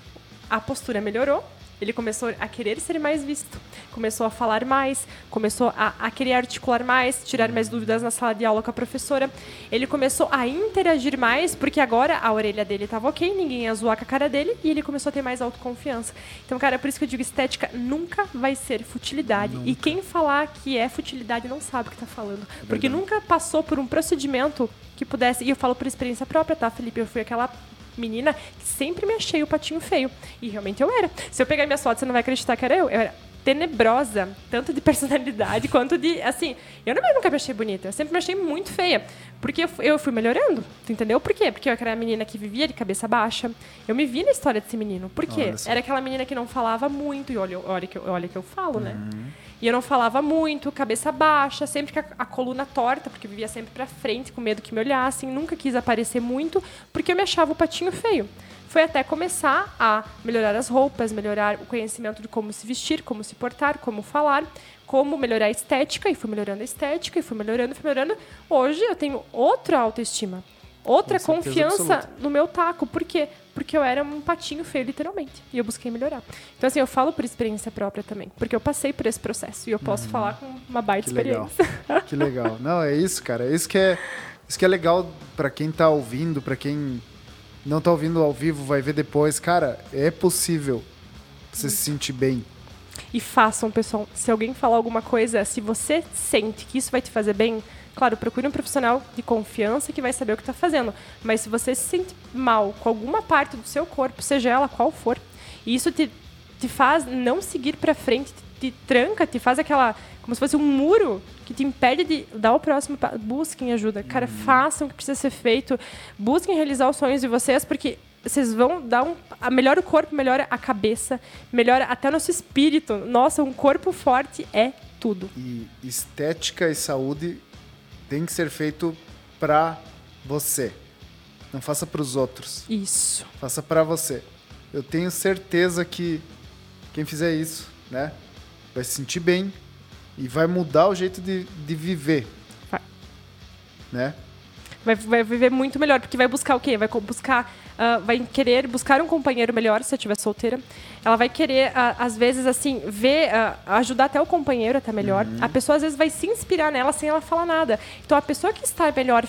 a postura melhorou. Ele começou a querer ser mais visto, começou a falar mais, começou a querer articular mais, tirar mais dúvidas na sala de aula com a professora. Ele começou a interagir mais, porque agora a orelha dele estava ok, ninguém ia zoar com a cara dele, e ele começou a ter mais autoconfiança. Então, cara, é por isso que eu digo, estética nunca vai ser futilidade. Nunca. E quem falar que é futilidade não sabe o que está falando, porque nunca passou por um procedimento que pudesse... E eu falo por experiência própria, tá, Felipe? Eu fui aquela... menina que sempre me achei o patinho feio. E realmente eu era. Se eu pegar minhas fotos, você não vai acreditar que era eu. Eu era tenebrosa, tanto de personalidade quanto de, assim... Eu nunca me achei bonita. Eu sempre me achei muito feia. Porque eu fui melhorando. Tu entendeu? Por quê? Porque eu era a menina que vivia de cabeça baixa. Eu me vi na história desse menino. Por quê? Nossa. Era aquela menina que não falava muito. E olha que eu falo, né? E eu não falava muito, cabeça baixa, sempre com a coluna torta, porque eu vivia sempre pra frente, com medo que me olhassem, nunca quis aparecer muito, porque eu me achava o patinho feio. Foi até começar a melhorar as roupas, melhorar o conhecimento de como se vestir, como se portar, como falar, como melhorar a estética, e fui melhorando a estética, e fui melhorando. Hoje eu tenho outra autoestima, outra confiança absoluta no meu taco. Por quê? Porque eu era um patinho feio, literalmente. E eu busquei melhorar. Então, assim, eu falo por experiência própria também. Porque eu passei por esse processo. E eu posso falar com uma baita experiência. Legal. Que legal. Não, é isso, cara. Isso que é legal pra quem tá ouvindo, pra quem não tá ouvindo ao vivo, vai ver depois. Cara, é possível você se sentir bem. E façam, pessoal. Se alguém falar alguma coisa, se você sente que isso vai te fazer bem... Claro, procure um profissional de confiança que vai saber o que está fazendo. Mas se você se sente mal com alguma parte do seu corpo, seja ela qual for, e isso te faz não seguir para frente, te tranca, te faz aquela... Como se fosse um muro que te impede de dar o próximo passo. Busquem ajuda. Cara, façam o que precisa ser feito. Busquem realizar os sonhos de vocês, porque... Vocês vão dar melhora o corpo, melhora a cabeça, melhora até o nosso espírito. Nossa, um corpo forte é tudo. E estética e saúde tem que ser feito pra você. Não faça pros outros. Isso. Faça pra você. Eu tenho certeza que quem fizer isso, né, vai se sentir bem e vai mudar o jeito de viver. Vai. Né? Vai viver muito melhor, porque vai buscar o quê? Vai buscar... vai querer buscar um companheiro melhor se eu estiver solteira. Ela vai querer, às vezes, assim, ver, ajudar até o companheiro a estar melhor. A pessoa, às vezes, vai se inspirar nela sem ela falar nada. Então, a pessoa que está melhor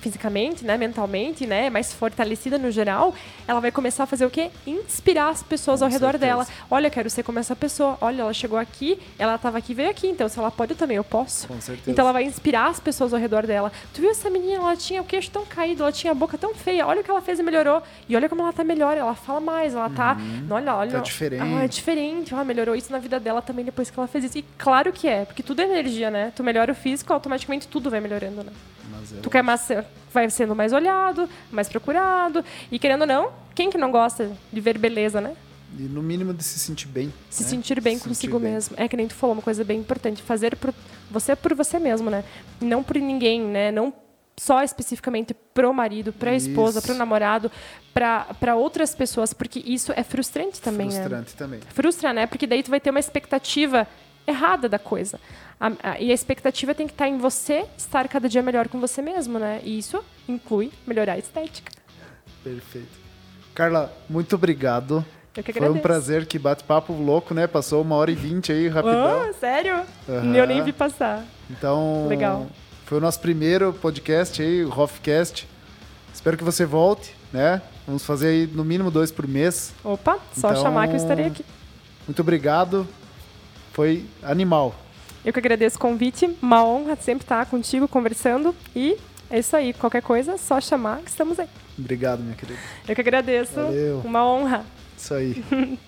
fisicamente, né, mentalmente, né, mais fortalecida no geral, ela vai começar a fazer o quê? Inspirar as pessoas ao redor dela. Olha, eu quero ser como essa pessoa. Olha, ela chegou aqui, ela estava aqui, veio aqui. Então, se ela pode, eu também, eu posso. Com certeza. Então, ela vai inspirar as pessoas ao redor dela. Tu viu essa menina? Ela tinha o queixo tão caído, ela tinha a boca tão feia. Olha o que ela fez, melhorou. E olha como ela tá melhor, ela fala mais, ela tá... Olha, tá diferente. Ah, é diferente. Ah, melhorou isso na vida dela também depois que ela fez isso. E claro que é, porque tudo é energia, né? Tu melhora o físico, automaticamente tudo vai melhorando, né? Mas tu quer mais, vai sendo mais olhado, mais procurado. E querendo ou não, quem que não gosta de ver beleza, né? E no mínimo de se sentir bem. Se sentir bem consigo mesmo. É que nem tu falou, uma coisa bem importante. Fazer por você mesmo, né? Não por ninguém, né? Não só especificamente pro marido, pra esposa, pro namorado, pra outras pessoas, porque isso é frustrante também, né? Frustra, né? Porque daí tu vai ter uma expectativa errada da coisa. E a expectativa tem que estar em você estar cada dia melhor com você mesmo, né? E isso inclui melhorar a estética. Perfeito. Carla, muito obrigado. Eu que agradeço. Foi um prazer, que bate-papo louco, né? Passou 1h20 aí, rapidão. Oh, sério? Eu nem vi passar. Então... Legal. Foi o nosso primeiro podcast aí, o Hofcast. Espero que você volte, né? Vamos fazer aí no mínimo 2 por mês. Opa, só então, chamar que eu estarei aqui. Muito obrigado. Foi animal. Eu que agradeço o convite. Uma honra sempre estar contigo, conversando. E é isso aí. Qualquer coisa, só chamar que estamos aí. Obrigado, minha querida. Eu que agradeço. Valeu. Uma honra. Isso aí.